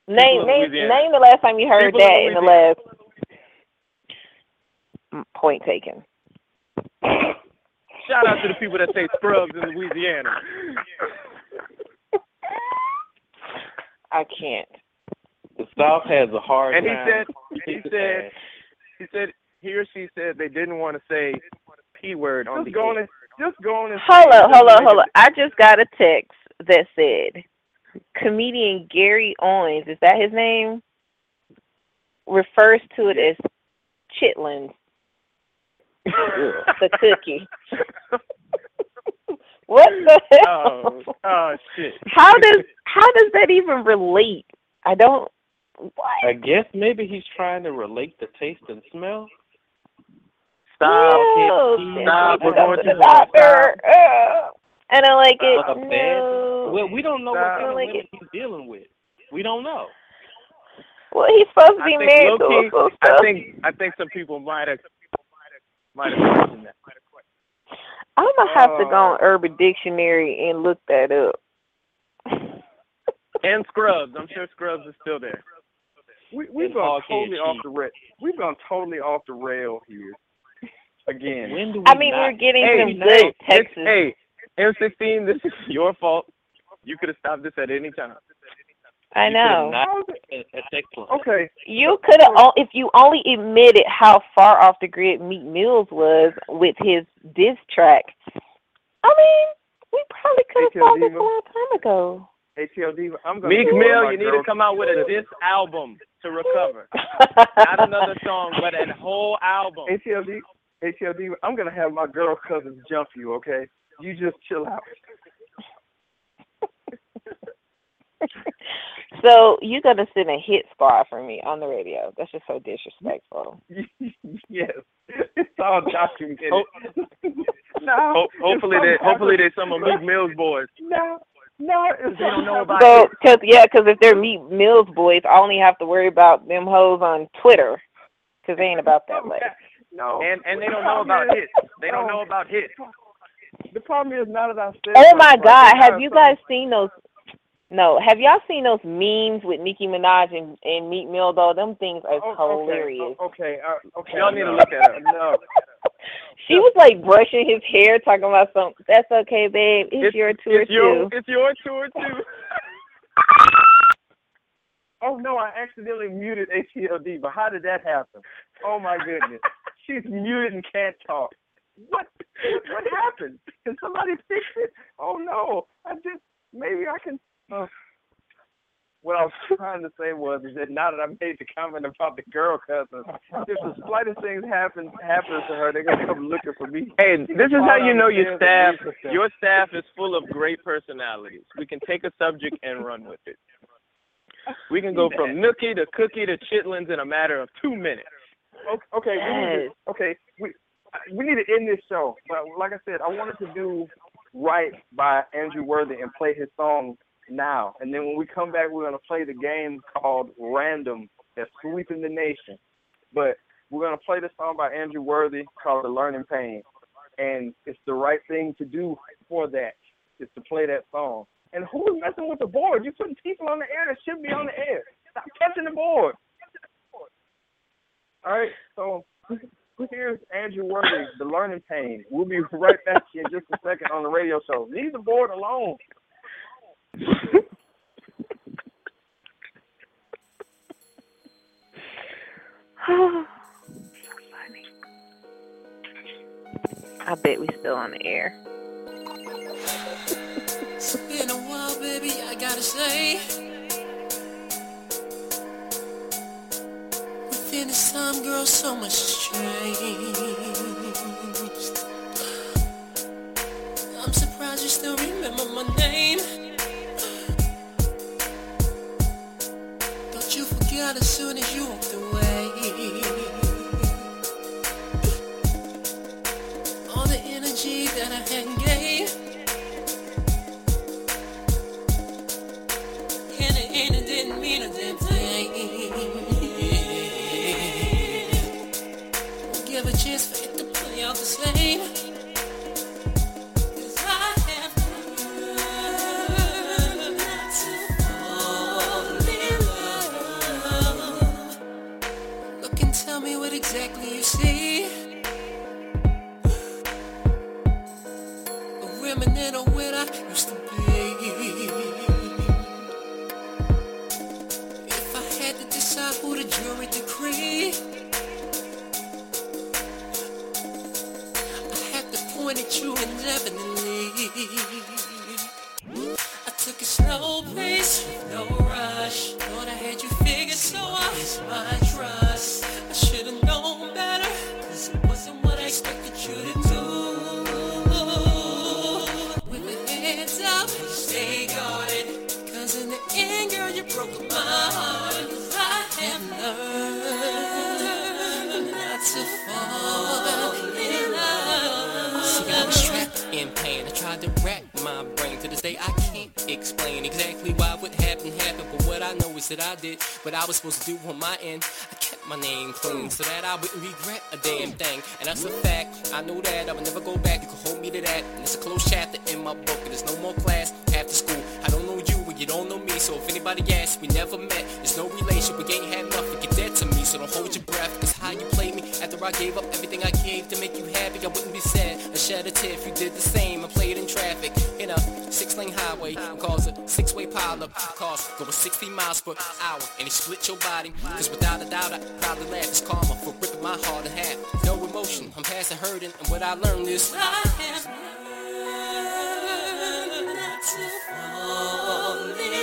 Name, name, name the last time you heard people that in the last point taken. Shout out to the people that say scrubs in Louisiana. I can't. The South has a hard and time. He said, and he said, he said, he or she said they didn't want to say P word on just the going and, just going. Hold up, hold up, hold up. I just got a text that said. Comedian Gary Owens, is that his name? Refers to it as chitlins. The cookie. What the hell? Oh, oh shit. How does how does that even relate? I don't what? I guess maybe he's trying to relate the taste and smell. Stop. Ew, stop. We're going to stop. I don't like it. Uh, no. Well, we don't know what kind of women he's dealing with. We don't know. Well, he's supposed to be married to a I think I think some people might have might have questioned that. I'm gonna have uh, to go on Urban Dictionary and look that up. And scrubs, I'm sure scrubs is still there. We we've gone totally off the rail. We've gone totally off the rail here. Again, when do we I mean, not? We're getting hey, some good no, Texas. Hey. M sixteen, this is your fault. You could have stopped this at any time. I know. You not, okay. You could have, if you only admitted how far off the grid Meek Mills was with his diss track. I mean, we probably could have solved this a long time ago. A T L Diva, I'm gonna Meek Mill, you need to come out with a diss album to recover. Not another song, but a whole album. A T L Diva, I'm gonna have my girl cousins jump you, okay? You just chill out. So you're going to send a hit squad for me on the radio. That's just so disrespectful. Yes. It's all documented. Ho- no, Ho- hopefully they, hopefully there's some of Meek Mill's boys. No, no. It's they don't know about so, cause, yeah, because if they're Meek Mill's boys, I only have to worry about them hoes on Twitter because they ain't about that much. No. And, and they don't know about hits. They don't know about hits. The problem is not as I said. Oh my God! Have you guys seen those? No, have y'all seen those memes with Nicki Minaj and, and Meek Mill? Though them things are oh, hilarious. Okay, okay, uh, okay. Y'all need to look at it. No, she was like brushing his hair, talking about something. That's okay, babe. It's, it's your tour it's too. Your, it's your tour too. Oh no! I accidentally muted A T L D. But how did that happen? Oh my goodness! She's muted and can't talk. What? What happened? Can somebody fix it? Oh no! I just maybe I can. Uh, what I was trying to say was is that now that I made the comment about the girl cousins, if the slightest thing happens happens to her, they're gonna come looking for me. Hey, this is how you know your staff. Your staff is full of great personalities. We can take a subject and run with it. We can go from nookie to cookie to chitlins in a matter of two minutes. Okay. Okay. We need to, okay. We, We need to end this show, but like I said, I wanted to do right by Andrew Worthy and play his song now. And then when we come back, we're going to play the game called Random that's sweeping the nation. But we're going to play the song by Andrew Worthy called The Learning Pain. And it's the right thing to do for that, is to play that song. And who's messing with the board? You're putting people on the air that should be on the air. Stop catching the board. All right, so here's Andrew Worthy, The Learning Pain. We'll be right back in just a second on the radio show. Leave the board alone. Oh, so funny. I bet we still on the air. It's been a while, baby, I gotta say. Within this time, girl, so much changed. I'm surprised you still remember my name. Thought you forgot as soon as you walked away. All the energy that I had gave, and it, and it didn't mean a damn thing. Give a chance for it to play out the same. Cause I have learned to fall in love. Look and tell me what exactly you see. A remnant of what I used to be. If I had to decide who the jury decreed, at you indefinitely. I took a slow pace, no rush. Thought I had you figured, so I lost my trust. I should've known better, cause it wasn't what I expected you to do. With your hands up, stay guarded, cause in the end, girl, you broke my heart. I have learned not to fall in love. I was trapped in pain, I tried to wrap my brain. To this day I can't explain exactly why what happened happened, but what I know is that I did what I was supposed to do on my end. I kept my name clean so that I wouldn't regret a damn thing. And that's a fact, I know that I would never go back. You can hold me to that, and it's a closed chapter in my book. There's no more class after school. I don't know you and you don't know me, so if anybody asks, we never met. There's no relation, we ain't had nothing. Get dead to me, so don't hold your breath. Cause how you played me after I gave up everything I gave to make you happy, I wouldn't be sad. I shed a tear if you did the same. I played in traffic in a six-lane highway and caused a six-way pileup. Cars go sixty miles per hour and they split your body. Cause without a doubt I probably laugh. It's karma for ripping my heart in half. No emotion, I'm past the hurting, and what I learned is I have learned not to fall in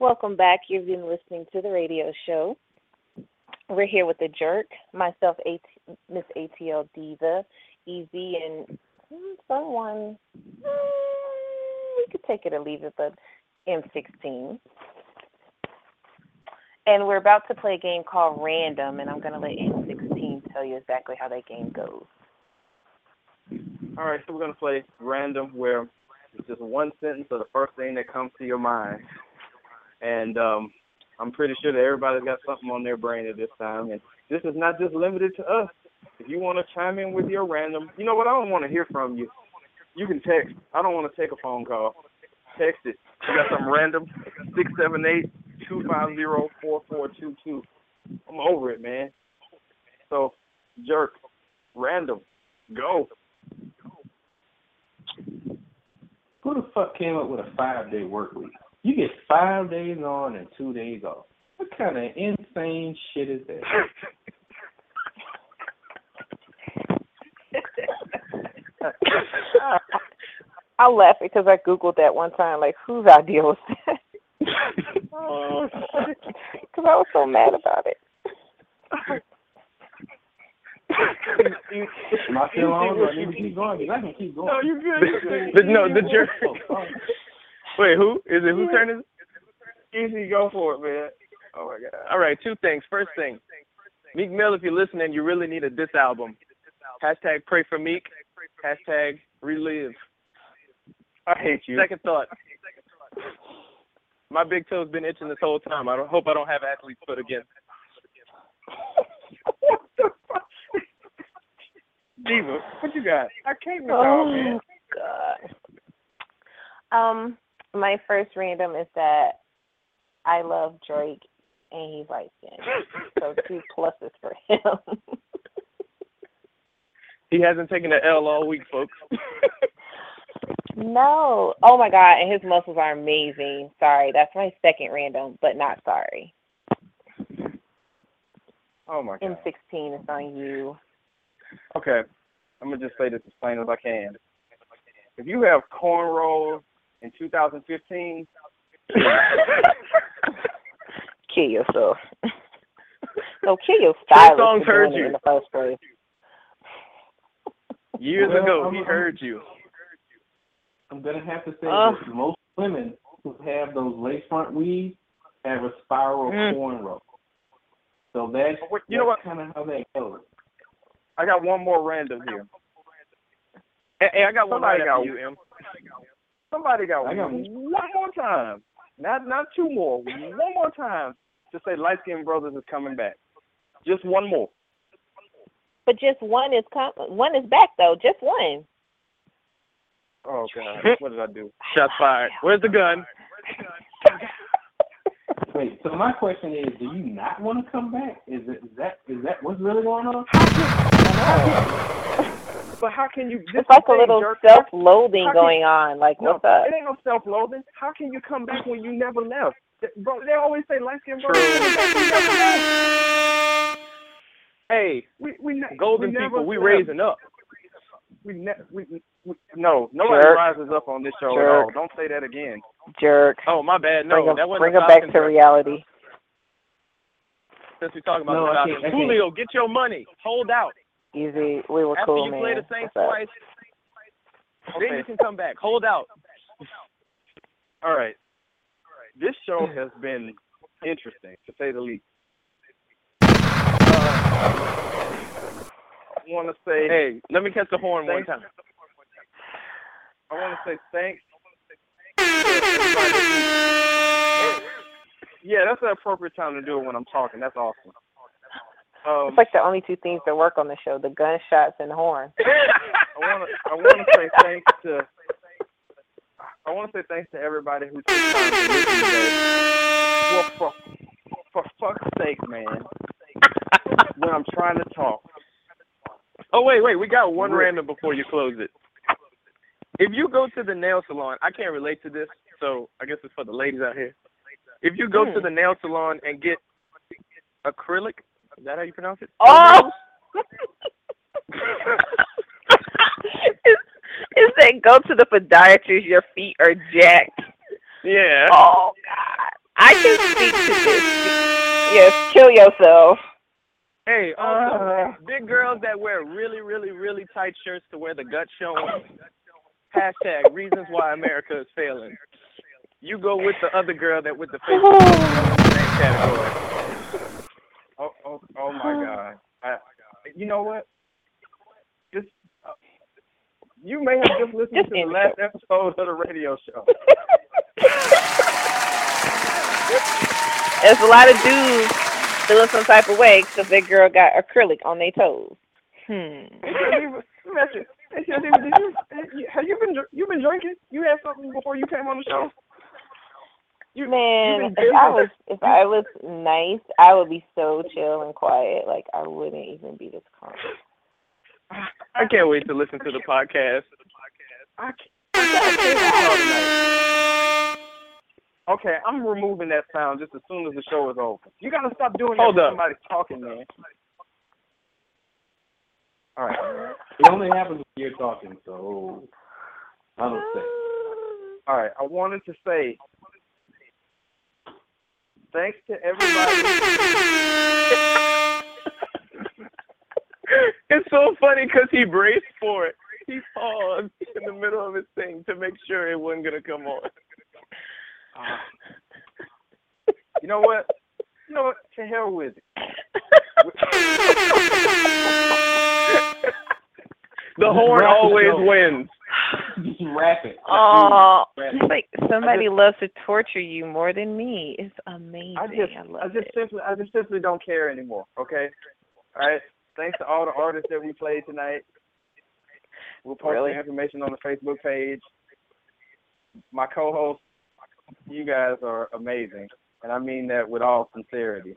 Welcome back. You've been listening to the radio show. We're here with The Jerk, myself, Miss A T L Diva, E Z, and someone, we could take it or leave it, but M sixteen. And we're about to play a game called Random, and I'm going to let M sixteen tell you exactly how that game goes. All right, so we're going to play Random, where it's just one sentence of the first thing that comes to your mind. And um, I'm pretty sure that everybody's got something on their brain at this time. And this is not just limited to us. If you want to chime in with your random, you know what? I don't want to hear from you. You can text. I don't want to take a phone call. Text it. You got something random? six seven eight, two five zero, four four two two. I'm over it, man. So, Jerk, Random, go. Who the fuck came up with a five-day work week? You get five days on and two days off. What kind of insane shit is that? I laugh because I Googled that one time, like, whose idea was that? Because I was so mad about it. Am I still on? I need to keep going. I can keep going. No, you're good. You're good. The, no, the jerk. Wait, who? Is it whose turn is it? Easy, go for it, man. Oh, my God. All right, two things. First thing, Meek Mill, if you're listening, you really need a diss album. Hashtag pray for Meek. Hashtag relive. I hate you. Second thought. My big toe's been itching this whole time. I don't, hope I don't have athlete's foot again. What the fuck? Diva, what you got? I can't recall, oh, man. God. Um, my first random is that I love Drake and he's light skinned. So two pluses for him. He hasn't taken an L all week, folks. No. Oh, my God. And his muscles are amazing. Sorry. That's my second random, but not sorry. Oh, my God. M sixteen is on you. Okay. I'm going to just say this as plain as I can. If you have cornrows in two thousand fifteen, kill yourself. No, kill your stylist. Songs heard you. In the first place. Years well, ago, I'm, he heard you. I'm going to have to say uh, that most women who have those lace front weaves have a spiral mm. cornrow. So that's, you know that's kind of how that goes. I got one more random here. Hey, hey I got one Somebody got you, M. Somebody got one. Got one more time. Not not two more. One more time to say Light Skin Brothers is coming back. Just one more. But just one is com- one is back though. Just one. Oh God! What did I do? Shots fired. Where's the gun? Wait. So my question is: do you not want to come back? Is it is that is that what's really going on? But how can you? It's like a little self-loathing going on. Like what's up? It ain't no self-loathing. How can you come back when you never left? Bro, they always say light skin bro. Hey, we, we ne- golden we people, we raising up. We, ne- we, we, we No, nobody Jerk. rises up on this show Jerk. at all. Don't say that again. Jerk. Oh, my bad. No, bring that wasn't Bring it back to jerk. reality. Since we're talking about no, the Falcons. Okay, okay. Julio, get your money. Hold out. Easy. We were After cool, man. After you play the Saints twice, okay. then you can come back. Hold out. All right. This show has been interesting, to say the least. I want to say, hey, let me catch the horn thanks. one time. I want to say thanks. Yeah, that's the appropriate time to do it when I'm talking. That's awesome. Um, it's like the only two things that work on the show: the gunshots and the horn. I want to. I want to say thanks to. I want to say thanks to everybody who took time to listen today. Well, for, for fuck's sake, man. When I'm trying to talk. Oh, wait, wait. We got one random before you close it. If you go to the nail salon, I can't relate to this, so I guess it's for the ladies out here. If you go mm. to the nail salon and get acrylic, is that how you pronounce it? Oh! It said go to the podiatrist, your feet are jacked. Yeah. Oh, God. I can speak to this. Yes, kill yourself. Hey, also, uh, big girls that wear really, really, really tight shirts to wear the gut showing. Hashtag reasons why America is failing. You go with the other girl that with the face. category. Oh, oh, oh my God! I, you know what? Just uh, you may have just listened to the last episode of the radio show. There's a lot of dudes feeling some type of way because that girl got acrylic on their toes. Hmm. Did you, have you been you been drinking? You had something before you came on the show? You, Man, if I was if I was nice, I would be so chill and quiet. Like I wouldn't even be this calm. I can't wait to listen to the podcast. I can't. I can't. I can't. okay, I'm removing that sound just as soon as the show is over. You got to stop doing Hold that when somebody's talking, man. All right. It only happens when you're talking, so I don't say. All right, I wanted to say thanks to everybody. It's so funny because he braced for it. He paused in the middle of his thing to make sure it wasn't going to come on. Uh, you know what? You know what? To hell with it. The horn always wins. Just rap it. Oh, it's like somebody just, loves to torture you more than me. It's amazing. I just, I love I just it. Simply, I just simply don't care anymore. Okay, all right. Thanks to all the artists that we played tonight. We'll post really? the information on the Facebook page. My co-host, you guys are amazing, and I mean that with all sincerity.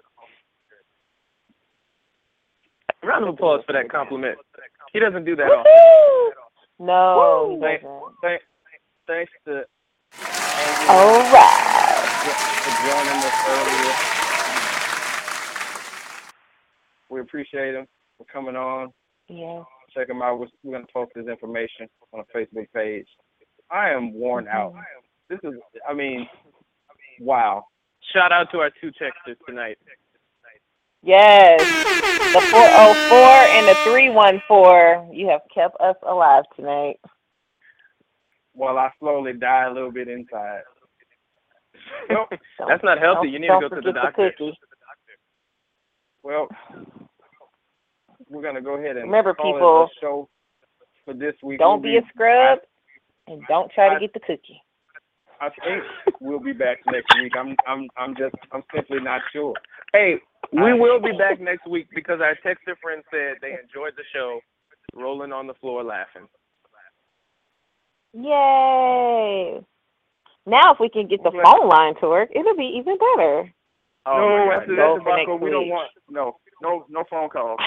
Round of applause for that compliment. He doesn't do that Woo-hoo! often. No. Thanks, thanks, thanks to Andrew All right. for joining us earlier. We appreciate him for coming on. Yeah. Check him out. We're, we're going to post his information on the Facebook page. I am worn out. This is, I mean, wow. Shout out to our two texters tonight. Yes, the four oh four and the three one four. You have kept us alive tonight. Well, I slowly die a little bit inside. Nope, that's not healthy. You need to go to the doctor. The well, we're going to go ahead and remember, people, the show for this week. Don't we'll be, be a scrub I, and don't try I, to get the cookie. I think we'll be back next week. I'm, I'm, I'm just, I'm simply not sure. Hey, we will be back next week because our texter friend said they enjoyed the show, rolling on the floor laughing. Yay! Now if we can get the okay. phone line to work, it'll be even better. Oh, no, after that debacle, we don't want no, no, no phone calls.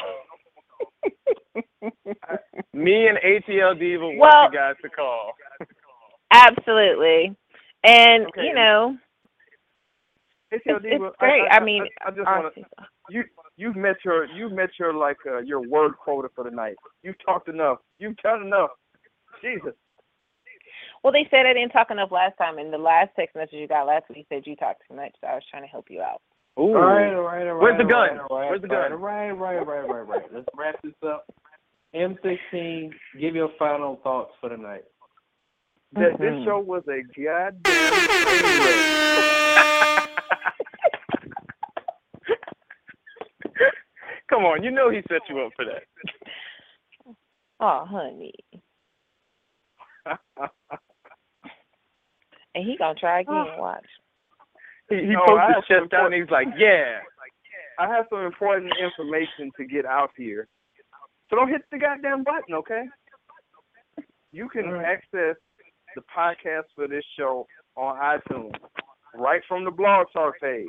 Me and A T L Diva well, want you guys to call. Absolutely. And, okay. you know, it's, it's, it's great. I, I, I mean, I, I just want to. You you've met your you've met your like uh, your word quota for the night. You've talked enough. You've done enough. Jesus. Well, they said I didn't talk enough last time, and the last text message you got last week said you talked too much. So I was trying to help you out. Ooh. All right, all right, all right. Where's the gun? All right, Where's the gun? All right, all right, all right, all right, all right. Let's wrap this up. M sixteen, give your final thoughts for the night. Mm-hmm. This show was a goddamn. Come on, you know he set you up for that. Oh, honey. And he gonna try again, watch. He, he oh, poked his chest out and he's like, yeah. I have some important information to get out here. So don't hit the goddamn button, okay? You can right. access the podcast for this show on iTunes, right from the Blog Talk page.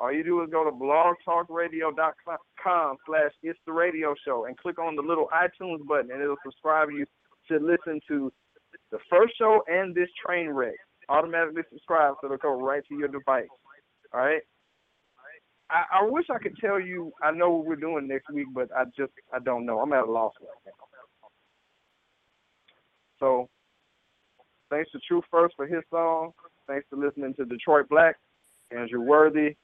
All you do is go to blogtalkradio.com slash It's the Radio Show and click on the little iTunes button, and it'll subscribe you to listen to the first show and this train wreck. Automatically subscribe, so it'll go right to your device. All right? I, I wish I could tell you I know what we're doing next week, but I just, I don't know. I'm at a loss right now. So thanks to Truth First for his song. Thanks for listening to Detroit Black, Andrew Worthy,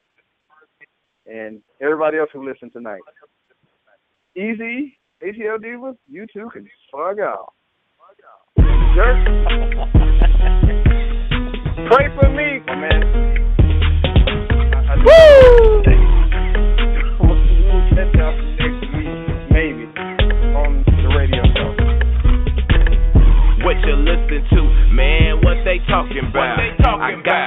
and everybody else who listened tonight. E Z, A T L Divas, you two can fuck out. Jerk. Pray for me, my man. I, I Woo! We'll catch y'all next week, maybe, on the radio show. What you listen to, man, what they talking about? What they talking I got about?